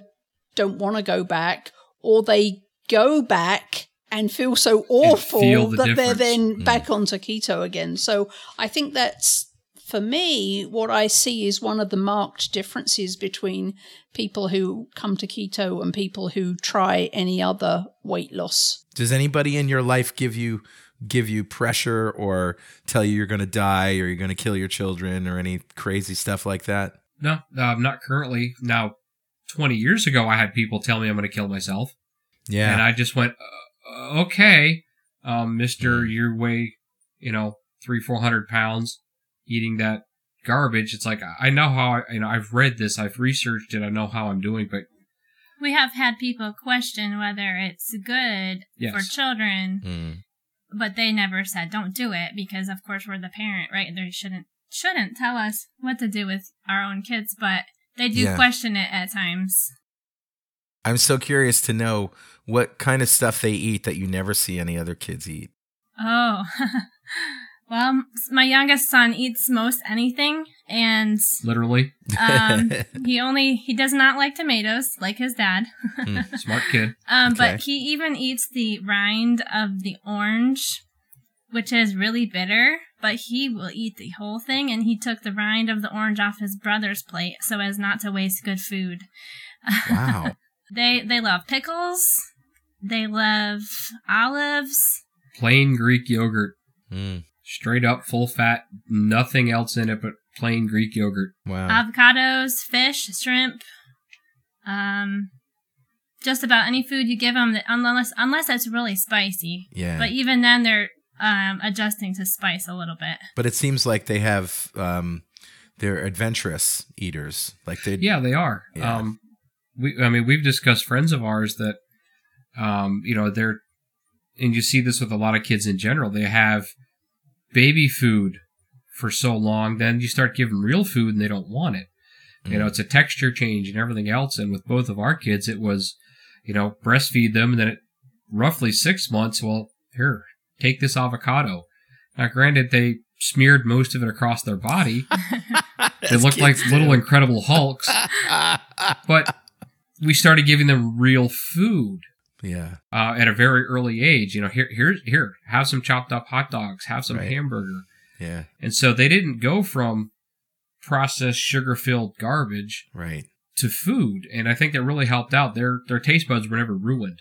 don't want to go back, or they go back and feel so awful feel the that difference. They're then mm. back onto keto again. So I think that's, for me, what I see is one of the marked differences between people who come to keto and people who try any other weight loss. Does anybody in your life give you give you pressure or tell you you're going to die or you're going to kill your children or any crazy stuff like that? No, um, not currently. Now, twenty years ago, I had people tell me I'm going to kill myself. Yeah. And I just went, uh, okay, um, mister, you weigh, you know, three, four hundred pounds eating that garbage. It's like, I know how, I, you know, I've read this, I've researched it, I know how I'm doing, but we have had people question whether it's good yes. for children. Mm. But they never said, don't do it, because, of course, we're the parent, right? They shouldn't shouldn't tell us what to do with our own kids, but they do yeah. question it at times. I'm so curious to know what kind of stuff they eat that you never see any other kids eat. Oh, well, my youngest son eats most anything, and... Literally? um, he only, he does not like tomatoes, like his dad. mm, smart kid. Um, okay. But he even eats the rind of the orange, which is really bitter, but he will eat the whole thing, and he took the rind of the orange off his brother's plate so as not to waste good food. Wow. They, they love pickles. They love olives. Plain Greek yogurt. Mm. Straight up, full fat, nothing else in it but plain Greek yogurt. Wow. Avocados, fish, shrimp, um, just about any food you give them, that, unless unless it's really spicy. Yeah. But even then, they're um, adjusting to spice a little bit. But it seems like they have um, they're adventurous eaters. Like they. Yeah, they are. Yeah. Um, we, I mean, we've discussed friends of ours that, um, you know, they're, and you see this with a lot of kids in general. They have baby food for so long, then you start giving real food and they don't want it. You know, it's a texture change and everything else. And with both of our kids, it was, you know, breastfeed them, and then at roughly six months, well, here, take this avocado. Now, granted, they smeared most of it across their body. They looked like too. Little Incredible Hulks. But we started giving them real food. Yeah. Uh, at a very early age, you know, here, here, here, have some chopped up hot dogs, have some right. hamburger. Yeah. And so they didn't go from processed sugar-filled garbage right. to food. And I think that really helped out. Their their taste buds were never ruined,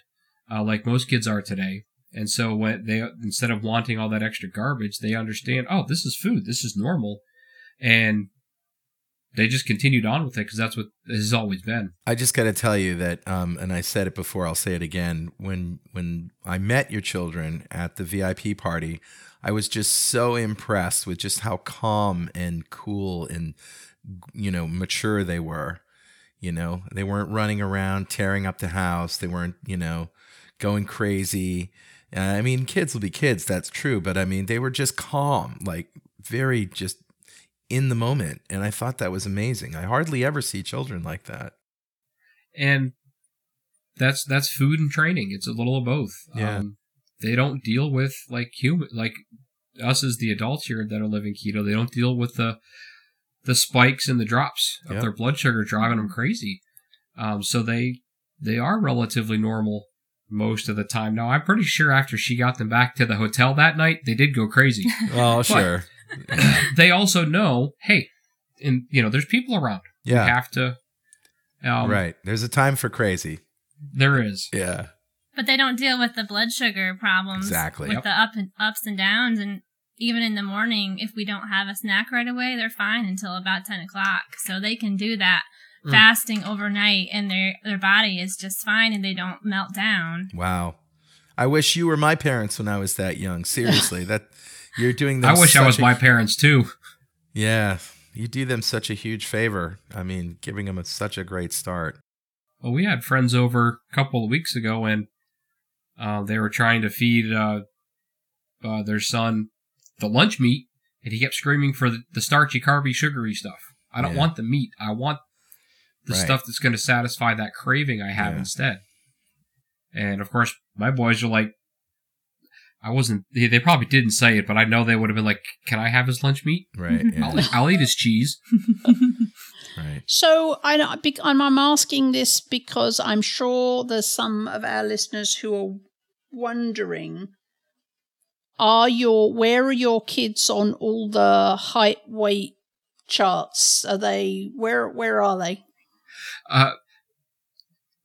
uh, like most kids are today. And so when they, instead of wanting all that extra garbage, they understand, oh, this is food. This is normal. And they just continued on with it because that's what it has always been. I just got to tell you that, um, and I said it before, I'll say it again. When when I met your children at the V I P party, I was just so impressed with just how calm and cool and, you know, mature they were. You know, they weren't running around tearing up the house. They weren't, you know, going crazy. Uh, I mean, kids will be kids. That's true. But I mean, they were just calm, like very just in the moment. And I thought that was amazing. I hardly ever see children like that. And that's that's food and training. It's a little of both. Yeah. Um, they don't deal with like human, like us as the adults here that are living keto. They don't deal with the the spikes and the drops of yep. their blood sugar driving them crazy. Um, so they they are relatively normal most of the time. Now, I'm pretty sure after she got them back to the hotel that night, they did go crazy. Oh, but, sure. They also know, hey, and you know, there's people around. Yeah. We have to. Um, right. There's a time for crazy. There is. Yeah. But they don't deal with the blood sugar problems. Exactly. With yep. the up and ups and downs. And even in the morning, if we don't have a snack right away, they're fine until about ten o'clock. So they can do that mm. fasting overnight, and their their body is just fine, and they don't melt down. Wow. I wish you were my parents when I was that young. Seriously, that you're doing them. I wish I was a, my parents too. Yeah. You do them such a huge favor. I mean, giving them a, such a great start. Well, we had friends over a couple of weeks ago, and uh, they were trying to feed uh, uh, their son the lunch meat, and he kept screaming for the, the starchy, carby, sugary stuff. I don't yeah. want the meat. I want the right. stuff that's going to satisfy that craving I have yeah. instead. And, of course, my boys are like, I wasn't, they, they probably didn't say it, but I know they would have been like, can I have his lunch meat? Right. Yeah. I'll, I'll eat his cheese. Right. So I, I'm asking this because I'm sure there's some of our listeners who are wondering, are your, where are your kids on all the height, weight charts? Are they, where, where are they? Uh,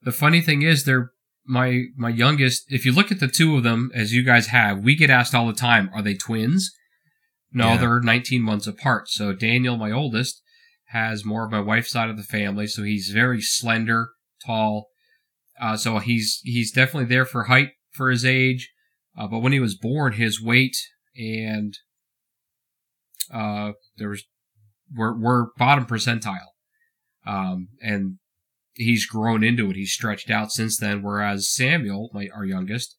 the funny thing is they're, My my youngest, if you look at the two of them, as you guys have, we get asked all the time, are they twins? No, yeah. they're nineteen months apart. So Daniel, my oldest, has more of my wife's side of the family, so he's very slender, tall. Uh, so he's he's definitely there for height for his age. Uh, but when he was born, his weight and uh, there was we're, we're bottom percentile, um, and. He's grown into it. He's stretched out since then. Whereas Samuel, my our youngest,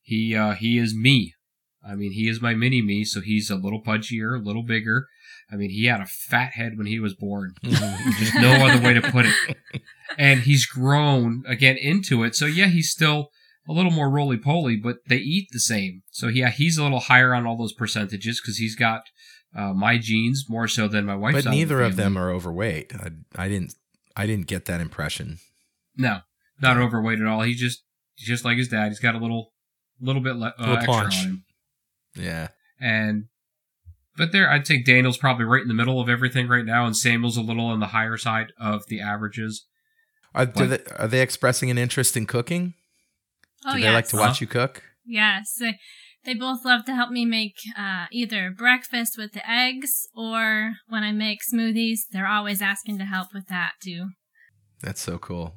he uh, he is me. I mean, he is my mini me. So he's a little pudgier, a little bigger. I mean, he had a fat head when he was born. There's no other way to put it. And he's grown again into it. So yeah, he's still a little more roly poly, but they eat the same. So yeah, he's a little higher on all those percentages because he's got uh, my genes more so than my wife's. But neither of, the of them are overweight. I I didn't. I didn't get that impression. No, not overweight at all. He's just he's just like his dad. He's got a little little bit le- uh, little extra punch on him. Yeah. And but there, I'd say Daniel's probably right in the middle of everything right now, and Samuel's a little on the higher side of the averages. Are, do they, are they expressing an interest in cooking? Oh, do they yes. like to watch huh? you cook? Yes. They, they both love to help me make uh, either breakfast with the eggs or when I make smoothies. They're always asking to help with that, too. That's so cool.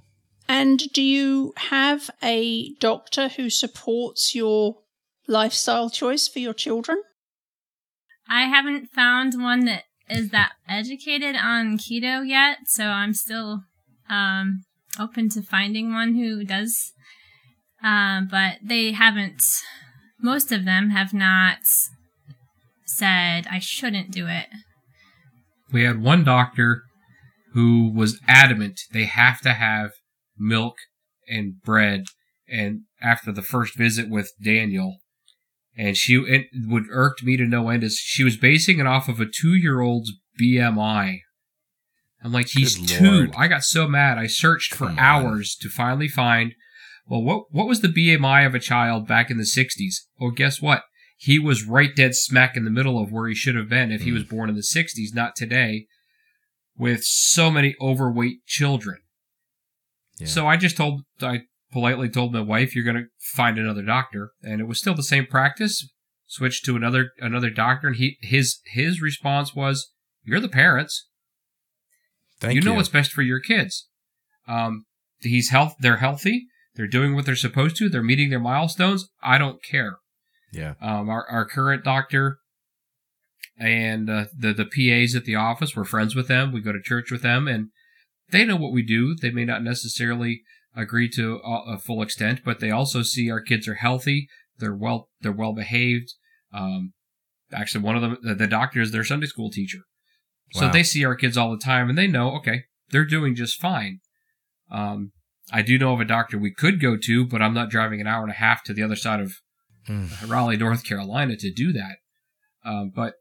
And do you have a doctor who supports your lifestyle choice for your children? I haven't found one that is that educated on keto yet, so I'm still um, open to finding one who does. Uh, but they haven't... Most of them have not said, I shouldn't do it. We had one doctor who was adamant they have to have milk and bread. And after the first visit with Daniel, and she it would irked me to no end, is she was basing it off of a two-year-old's B M I. I'm like, he's Good two. Lord. I got so mad. I searched for Come hours on. to finally find... Well, what what was the B M I of a child back in the sixties? Well, guess what? He was right dead smack in the middle of where he should have been if mm. he was born in the sixties, not today, with so many overweight children. Yeah. So I just told, I politely told my wife, you're going to find another doctor. And it was still the same practice. Switched to another another doctor, and he his his response was, you're the parents. Thank you. You know what's best for your kids. Um, he's health. They're healthy. They're doing what they're supposed to. They're meeting their milestones. I don't care. Yeah. Um, our, our current doctor and uh, the, the P As at the office, we're friends with them. We go to church with them, and they know what we do. They may not necessarily agree to a, a full extent, but they also see our kids are healthy. They're well, they're well behaved. Um, actually, one of them, the, the doctor is their Sunday school teacher. Wow. So they see our kids all the time, and they know, okay, they're doing just fine. Um, I do know of a doctor we could go to, but I'm not driving an hour and a half to the other side of mm. Raleigh, North Carolina to do that. Um, but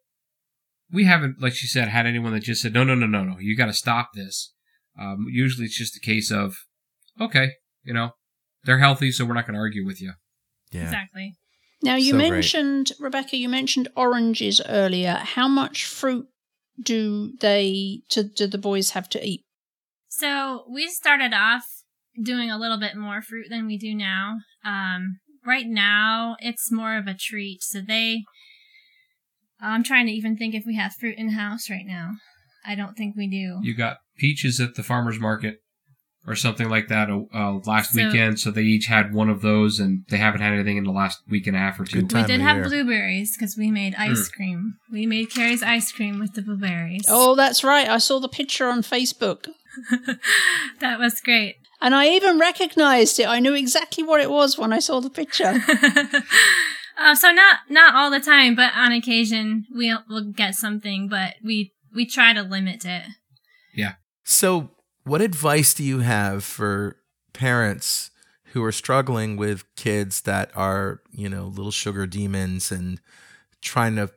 we haven't, like she said, had anyone that just said, no, no, no, no, no, you got to stop this. Um, usually it's just a case of, okay, you know, they're healthy, so we're not going to argue with you. Yeah. Exactly. Now, you so mentioned, great. Rebecca, you mentioned oranges earlier. How much fruit do they, to, do the boys have to eat? So we started off doing a little bit more fruit than we do now. Um, right now, it's more of a treat. So they I'm trying to even think if we have fruit in-house right now. I don't think we do. You got peaches at the farmer's market or something like that uh, last so, weekend, so they each had one of those, and they haven't had anything in the last week and a half or two. We did have year. blueberries because we made ice mm. cream. We made Carrie's ice cream with the blueberries. Oh, that's right. I saw the picture on Facebook. That was great. And I even recognized it. I knew exactly what it was when I saw the picture. uh, so not not all the time, but on occasion we'll, we'll get something, but we, we try to limit it. Yeah. So what advice do you have for parents who are struggling with kids that are, you know, little sugar demons and trying to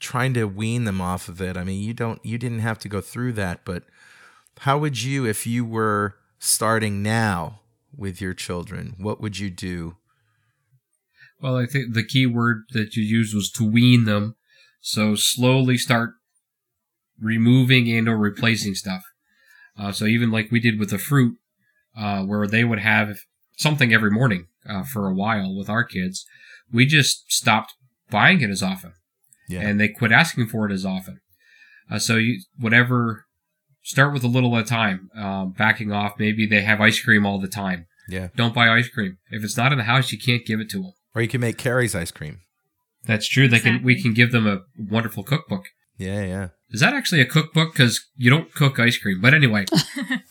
trying to wean them off of it? I mean, you don't you didn't have to go through that, but how would you, if you were starting now with your children, what would you do? Well, I think the key word that you used was to wean them. So slowly start removing and or replacing stuff. Uh, so even like we did with the fruit, uh, where they would have something every morning uh, for a while with our kids, we just stopped buying it as often. Yeah. And they quit asking for it as often. Uh, so you, whatever, start with a little at a time, uh, backing off. Maybe they have ice cream all the time. Yeah. Don't buy ice cream. If it's not in the house, you can't give it to them. Or you can make Carrie's ice cream. That's true. They exactly. can. We can give them a wonderful cookbook. Yeah, yeah. Is that actually a cookbook? Because you don't cook ice cream. But anyway.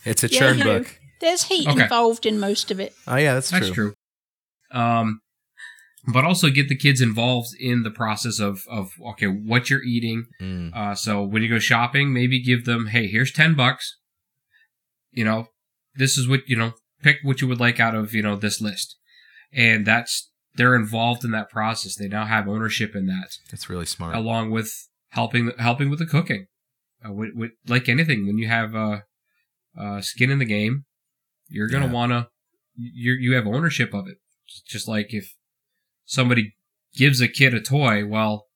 It's a churn yeah, book. There's heat okay. involved in most of it. Oh, yeah, that's true. That's true. Um, but also get the kids involved in the process of, of okay, what you're eating. Mm. Uh, so when you go shopping, maybe give them, hey, here's ten bucks. You know, this is what, you know, pick what you would like out of, you know, this list. And that's, they're involved in that process. They now have ownership in that. That's really smart. Along with... Helping helping with the cooking. Uh, with, with, like anything, when you have uh, uh, skin in the game, you're going to yeah. want to, you you have ownership of it. Just like if somebody gives a kid a toy, well,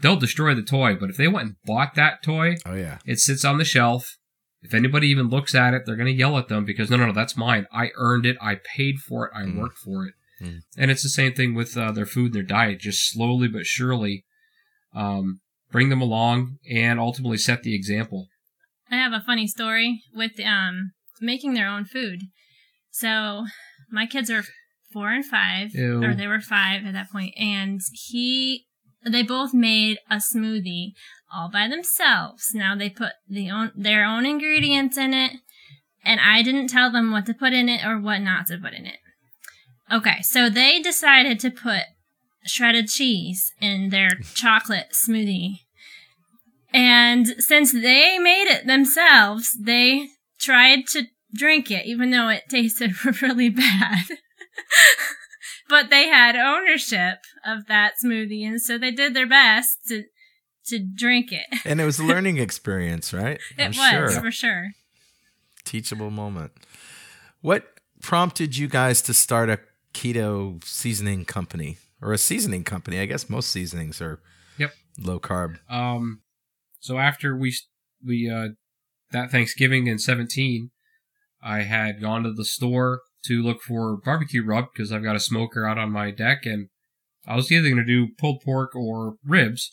they'll destroy the toy. But if they went and bought that toy, oh, yeah. it sits on the shelf. If anybody even looks at it, they're going to yell at them because, no, no, no, that's mine. I earned it. I paid for it. I mm. worked for it. Mm. And it's the same thing with uh, their food and their diet. Just slowly but surely, um, bring them along, and ultimately set the example. I have a funny story with um, making their own food. So my kids are four and five, Ew. or they were five at that point, and he, they both made a smoothie all by themselves. Now they put the own, their own ingredients in it, and I didn't tell them what to put in it or what not to put in it. Okay, so they decided to put shredded cheese in their chocolate smoothie. And since they made it themselves, they tried to drink it, even though it tasted really bad. But they had ownership of that smoothie, and so they did their best to to drink it. And it was a learning experience, right? It I'm was, sure. for sure. Teachable moment. What prompted you guys to start a keto seasoning company? Or a seasoning company. I guess most seasonings are yep. low carb. Um, so after we we uh, that Thanksgiving in seventeen, I had gone to the store to look for barbecue rub because I've got a smoker out on my deck, and I was either going to do pulled pork or ribs.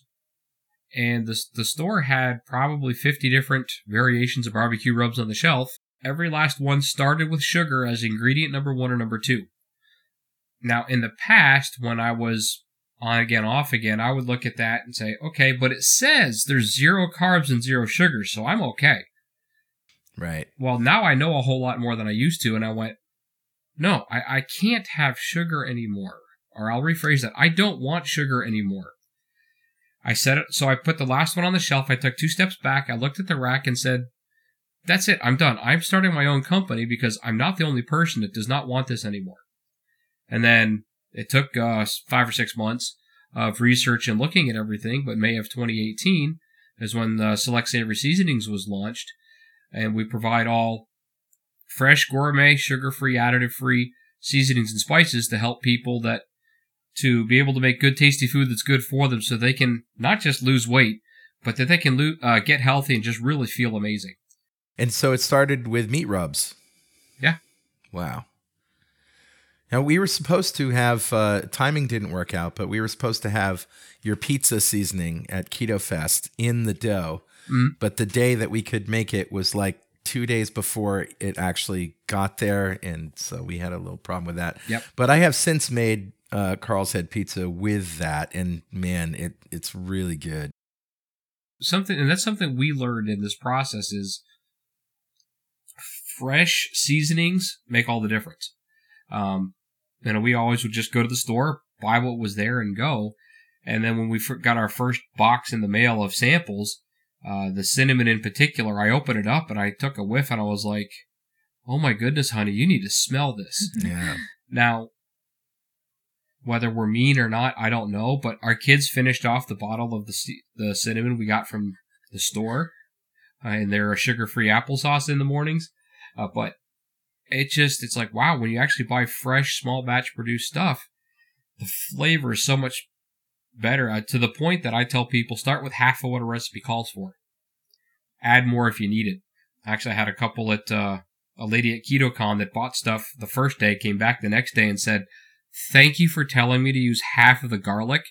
And the the store had probably fifty different variations of barbecue rubs on the shelf. Every last one started with sugar as ingredient number one or number two. Now, in the past, when I was on again, off again, I would look at that and say, okay, but it says there's zero carbs and zero sugars, so I'm okay. Right. Well, now I know a whole lot more than I used to, and I went, no, I, I can't have sugar anymore. Or I'll rephrase that. I don't want sugar anymore. I said it, so I put the last one on the shelf. I took two steps back. I looked at the rack and said, that's it. I'm done. I'm starting my own company because I'm not the only person that does not want this anymore. And then it took uh, five or six months of research and looking at everything, but May of twenty eighteen is when the Select Savory Seasonings was launched, and we provide all fresh, gourmet, sugar-free, additive-free seasonings and spices to help people that to be able to make good, tasty food that's good for them so they can not just lose weight, but that they can lo- uh, get healthy and just really feel amazing. And so it started with meat rubs. Yeah. Wow. Now, we were supposed to have, uh, timing didn't work out, but we were supposed to have your pizza seasoning at Keto Fest in the dough. Mm. But the day that we could make it was like two days before it actually got there. And so we had a little problem with that. Yep. But I have since made uh, Carl's Head Pizza with that. And man, it it's really good. Something, and that's something we learned in this process is fresh seasonings make all the difference. Um, you know, we always would just go to the store, buy what was there and go. And then when we got our first box in the mail of samples, uh, the cinnamon in particular, I opened it up and I took a whiff and I was like, oh my goodness, honey, you need to smell this. Yeah. Now, whether we're mean or not, I don't know, but our kids finished off the bottle of the the cinnamon we got from the store, uh, and they're a sugar-free applesauce in the mornings. Uh, but it just, it's like, wow, when you actually buy fresh, small batch produced stuff, the flavor is so much better, uh, to the point that I tell people, start with half of what a recipe calls for. Add more if you need it. Actually, I had a couple at, uh, a lady at KetoCon that bought stuff the first day, came back the next day and said, thank you for telling me to use half of the garlic,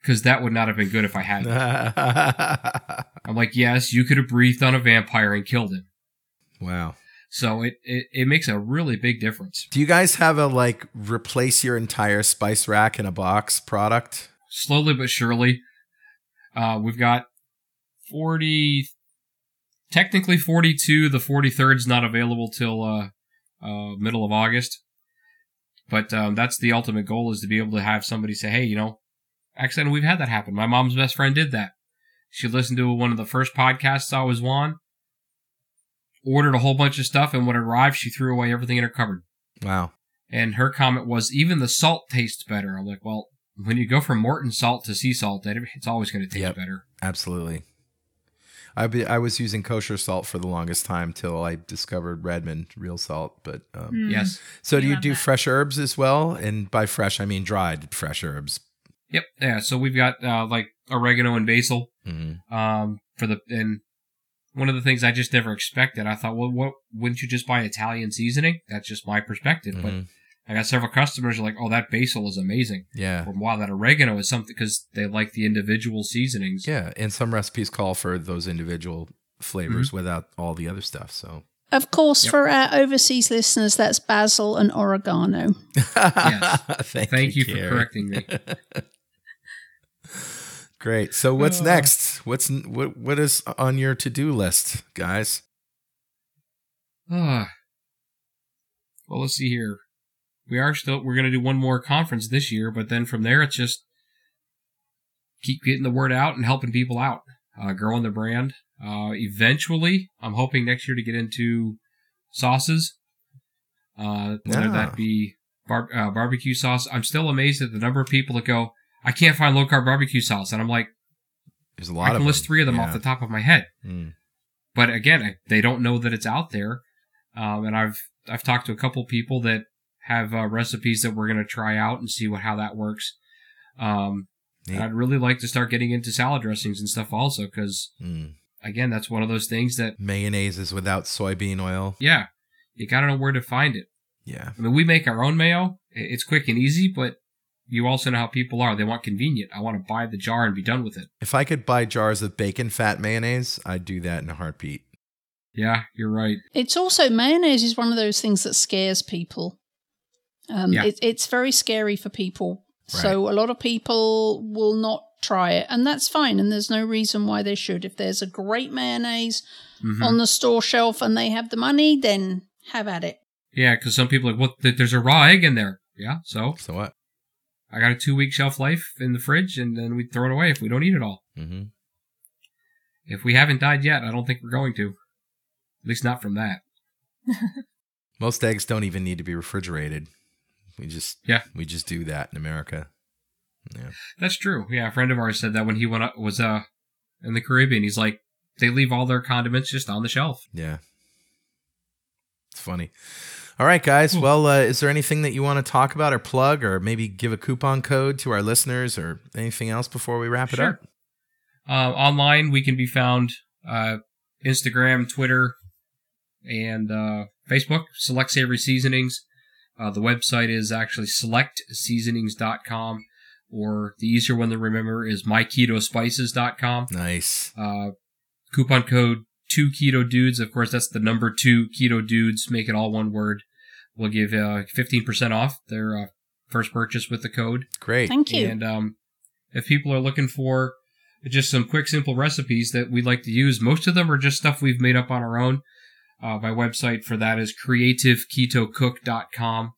because that would not have been good if I had it. I'm like, yes, you could have breathed on a vampire and killed him. Wow. So it, it, it makes a really big difference. Do you guys have a, like, replace your entire spice rack in a box product? Slowly but surely. Uh, we've got forty, technically forty-two. The forty-third's not available till uh, uh, middle of August. But um, that's the ultimate goal, is to be able to have somebody say, hey, you know, actually, we've had that happen. My mom's best friend did that. She listened to one of the first podcasts I was on, ordered a whole bunch of stuff, and when it arrived, she threw away everything in her cupboard. Wow. And her comment was, even the salt tastes better. I'm like, well, when you go from Morton salt to sea salt, it's always going to taste yep, better. Absolutely. I be, I was using kosher salt for the longest time till I discovered Redmond real salt. But um, mm. yes. So do you do fresh herbs as well? And by fresh, I mean dried fresh herbs. Yep. Yeah. So we've got uh, like oregano and basil. Mm-hmm. Um, for the and one of the things I just never expected. I thought, well, what? Wouldn't you just buy Italian seasoning? That's just my perspective. Mm-hmm. But I got several customers who are like, oh, that basil is amazing. Yeah. Or, wow, that oregano is something, because they like the individual seasonings. Yeah. And some recipes call for those individual flavors mm-hmm. without all the other stuff. So, of course, yep. for our overseas listeners, that's basil and oregano. Yes. Thank, Thank you, you for correcting me. Great. So what's uh, next? What's what? What is on your to-do list, guys? Uh, well, let's see here. We are still, we're going to do one more conference this year, but then from there, it's just keep getting the word out and helping people out, uh, growing the brand. Uh, eventually, I'm hoping next year to get into sauces, uh, whether yeah. that be bar- uh, barbecue sauce. I'm still amazed at the number of people that go, I can't find low-carb barbecue sauce. And I'm like, there's a lot I can of list them. three of them yeah. off the top of my head. Mm. But again, I, they don't know that it's out there. Um, and I've, I've talked to a couple people that have uh, recipes that we're going to try out and see what how that works. Um, yeah. and I'd really like to start getting into salad dressings and stuff also, because, mm. again, that's one of those things that... Mayonnaise is without soybean oil. Yeah. You got to know where to find it. Yeah. I mean, we make our own mayo. It's quick and easy, but you also know how people are. They want convenient. I want to buy the jar and be done with it. If I could buy jars of bacon fat mayonnaise, I'd do that in a heartbeat. Yeah, you're right. It's also, mayonnaise is one of those things that scares people. Um, yeah. it, it's very scary for people. Right. So a lot of people will not try it, and that's fine. And there's no reason why they should. If there's a great mayonnaise mm-hmm. on the store shelf and they have the money, then have at it. Yeah, because some people are like, what? Well, there's a raw egg in there. Yeah, so? So what? I got a two-week shelf life in the fridge, and then we throw it away if we don't eat it all. Mm-hmm. If we haven't died yet, I don't think we're going to. At least not from that. Most eggs don't even need to be refrigerated. We just yeah. we just do that in America. Yeah. That's true. Yeah, a friend of ours said that when he went up, was uh in the Caribbean. He's like, they leave all their condiments just on the shelf. Yeah. It's funny. All right, guys. Ooh. Well, uh, is there anything that you want to talk about or plug, or maybe give a coupon code to our listeners, or anything else before we wrap sure. it up? Uh, online, we can be found uh, Instagram, Twitter, and uh, Facebook, Select Savory Seasonings. Uh, the website is actually select seasonings dot com, or the easier one to remember is my keto spices dot com. Nice. Uh, coupon code Two Keto Dudes. Of course, that's the number two Keto Dudes. Make it all one word. We'll give uh, fifteen percent off their uh, first purchase with the code. Great. Thank you. And um, if people are looking for just some quick, simple recipes that we like to use, most of them are just stuff we've made up on our own. Uh, my website for that is creative keto cook dot com.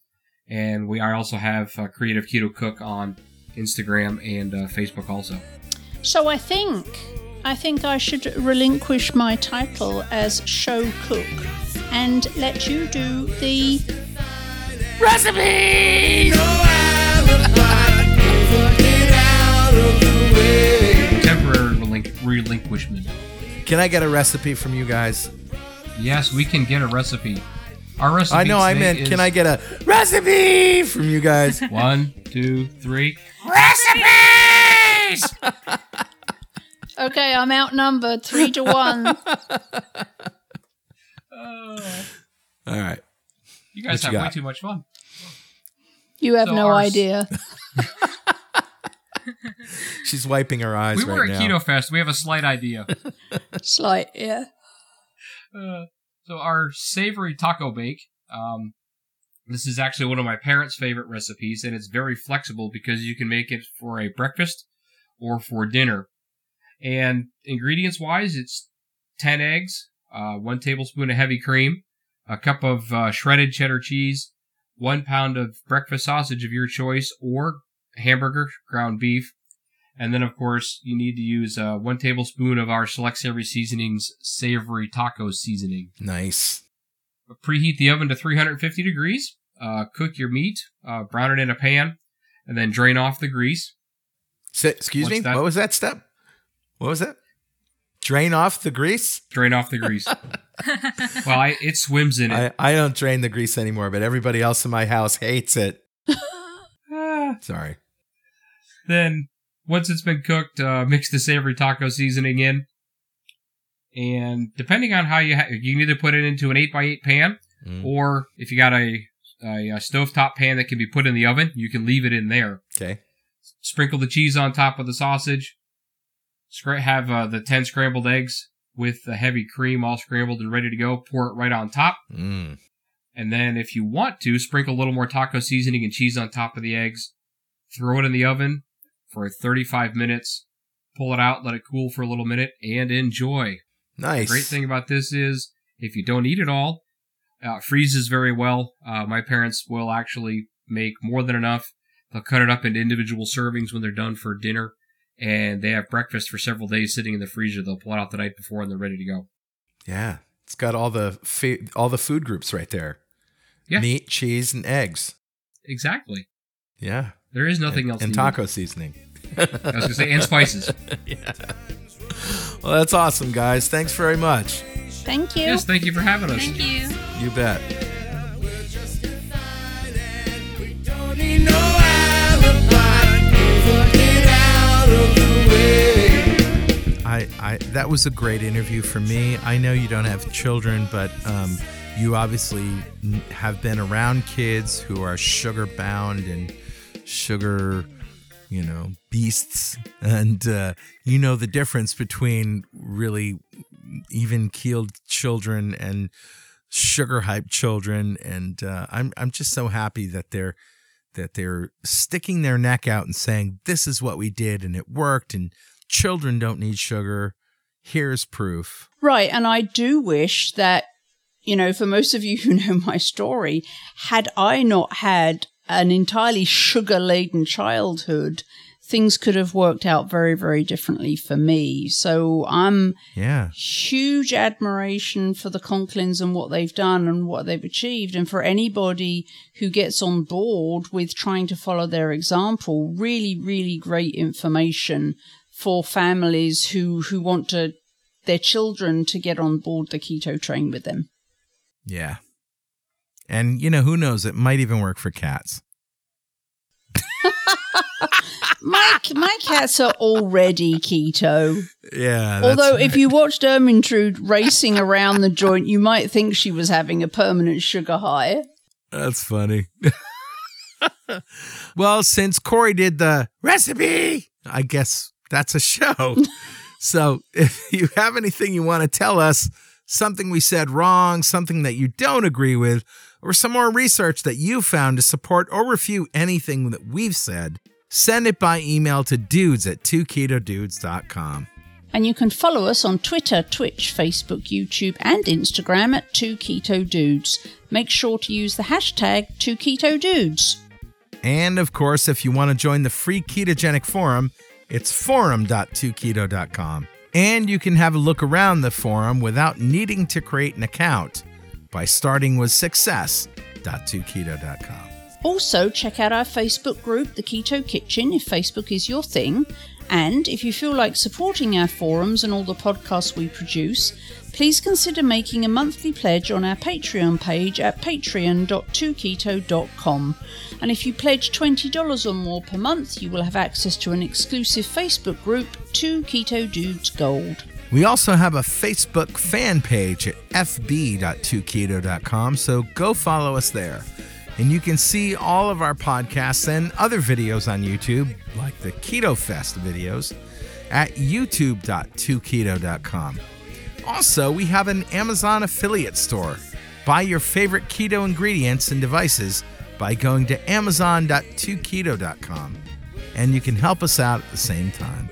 And we I also have uh, Creative Keto Cook on Instagram and uh, Facebook also. So I think... I think I should relinquish my title as show cook and let you do the recipe. Temporary relinqu- relinquishment. Can I get a recipe from you guys? Yes, we can get a recipe. Our recipe. I know. I meant, is... can I get a recipe from you guys? One, two, three. Recipes. Okay, I'm outnumbered three to one. uh, All right. You guys what have you way too much fun. You have so no ours. idea. She's wiping her eyes we right now. We were at Keto Fest. We have a slight idea. Slight, yeah. Uh, so our savory taco bake, um, this is actually one of my parents' favorite recipes, and it's very flexible because you can make it for a breakfast or for dinner. And ingredients-wise, it's ten eggs, uh, one tablespoon of heavy cream, a cup of uh, shredded cheddar cheese, one pound of breakfast sausage of your choice, or hamburger, ground beef. And then, of course, you need to use uh, one tablespoon of our Select Savory Seasonings Savory Taco Seasoning. Nice. Preheat the oven to three hundred fifty degrees. Uh, cook your meat, uh, brown it in a pan, and then drain off the grease. So, excuse Once me? That- what was that step? What was that? Drain off the grease? Drain off the grease. Well, I, it swims in it. I, I don't drain the grease anymore, but everybody else in my house hates it. Sorry. Then, once it's been cooked, uh, mix the savory taco seasoning in. And depending on how you... Ha- you can either put it into an eight by eight pan, mm. or if you got a, a, a stovetop pan that can be put in the oven, you can leave it in there. Okay. Sprinkle the cheese on top of the sausage. Have uh, the ten scrambled eggs with the heavy cream all scrambled and ready to go. Pour it right on top. Mm. And then if you want to, sprinkle a little more taco seasoning and cheese on top of the eggs. Throw it in the oven for thirty-five minutes. Pull it out, let it cool for a little minute, and enjoy. Nice. The great thing about this is if you don't eat it all, uh, it freezes very well. Uh, my parents will actually make more than enough. They'll cut it up into individual servings when they're done for dinner. And they have breakfast for several days sitting in the freezer. They'll pull it out the night before and they're ready to go. Yeah. It's got all the fa- all the food groups right there. Yeah. Meat, cheese, and eggs. Exactly. Yeah. There is nothing and, else. And taco need. seasoning. I was going to say, and spices. Yeah. Well, that's awesome, guys. Thanks very much. Thank you. Yes, thank you for having us. Thank you. You bet. We don't need no alibi. I, I that was a great interview for me. I know you don't have children, but um, you obviously have been around kids who are sugar bound and sugar, you know, beasts, and uh, you know the difference between really even keeled children and sugar hype children. And uh, I'm I'm just so happy that they're. that they're sticking their neck out and saying, this is what we did and it worked and children don't need sugar. Here's proof. Right. And I do wish that, you know, for most of you who know my story, had I not had an entirely sugar-laden childhood, things could have worked out very, very differently for me. So I'm yeah. huge admiration for the Conklins and what they've done and what they've achieved. And for anybody who gets on board with trying to follow their example, really, really great information for families who, who want to their children to get on board the keto train with them. Yeah. And, you know, who knows? It might even work for cats. My my cats are already keto. Yeah. Although right. if you watched Ermintrude racing around the joint, you might think she was having a permanent sugar high. That's funny. Well, since Corey did the recipe, I guess that's a show. So if you have anything you want to tell us, something we said wrong, something that you don't agree with, or some more research that you found to support or refute anything that we've said, send it by email to dudes at two keto dudes dot com. And you can follow us on Twitter, Twitch, Facebook, YouTube, and Instagram at two keto dudes. Make sure to use the hashtag two keto dudes. And, of course, if you want to join the free ketogenic forum, it's forum dot two keto dot com. And you can have a look around the forum without needing to create an account by starting with success dot two keto dot com. Also, check out our Facebook group, The Keto Kitchen, if Facebook is your thing. And if you feel like supporting our forums and all the podcasts we produce, please consider making a monthly pledge on our Patreon page at patreon dot two keto dot com. And if you pledge twenty dollars or more per month, you will have access to an exclusive Facebook group, Two Keto Dudes Gold. We also have a Facebook fan page at f b dot two keto dot com, so go follow us there. And you can see all of our podcasts and other videos on YouTube, like the Keto Fest videos, at youtube dot two keto dot com. Also, we have an Amazon affiliate store. Buy your favorite keto ingredients and devices by going to amazon dot two keto dot com. And you can help us out at the same time.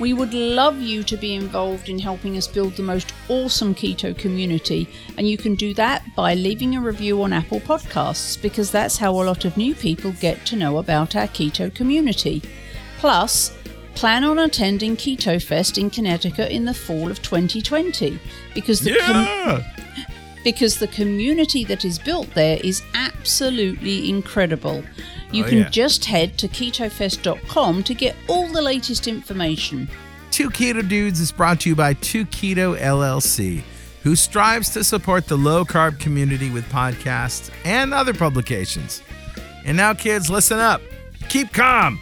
We would love you to be involved in helping us build the most awesome keto community, and you can do that by leaving a review on Apple Podcasts, because that's how a lot of new people get to know about our keto community. Plus, plan on attending Keto Fest in Connecticut in the fall of twenty twenty, because the yeah! com- because the community that is built there is absolutely incredible. You oh, can yeah. just head to keto fest dot com to get all the latest information. Two Keto Dudes is brought to you by Two Keto L L C, who strives to support the low-carb community with podcasts and other publications. And now, kids, listen up. Keep calm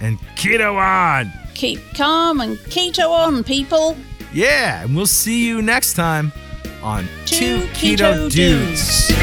and keto on. Keep calm and keto on, people. Yeah, and we'll see you next time on Two, Two Keto, Keto Dudes. Dudes.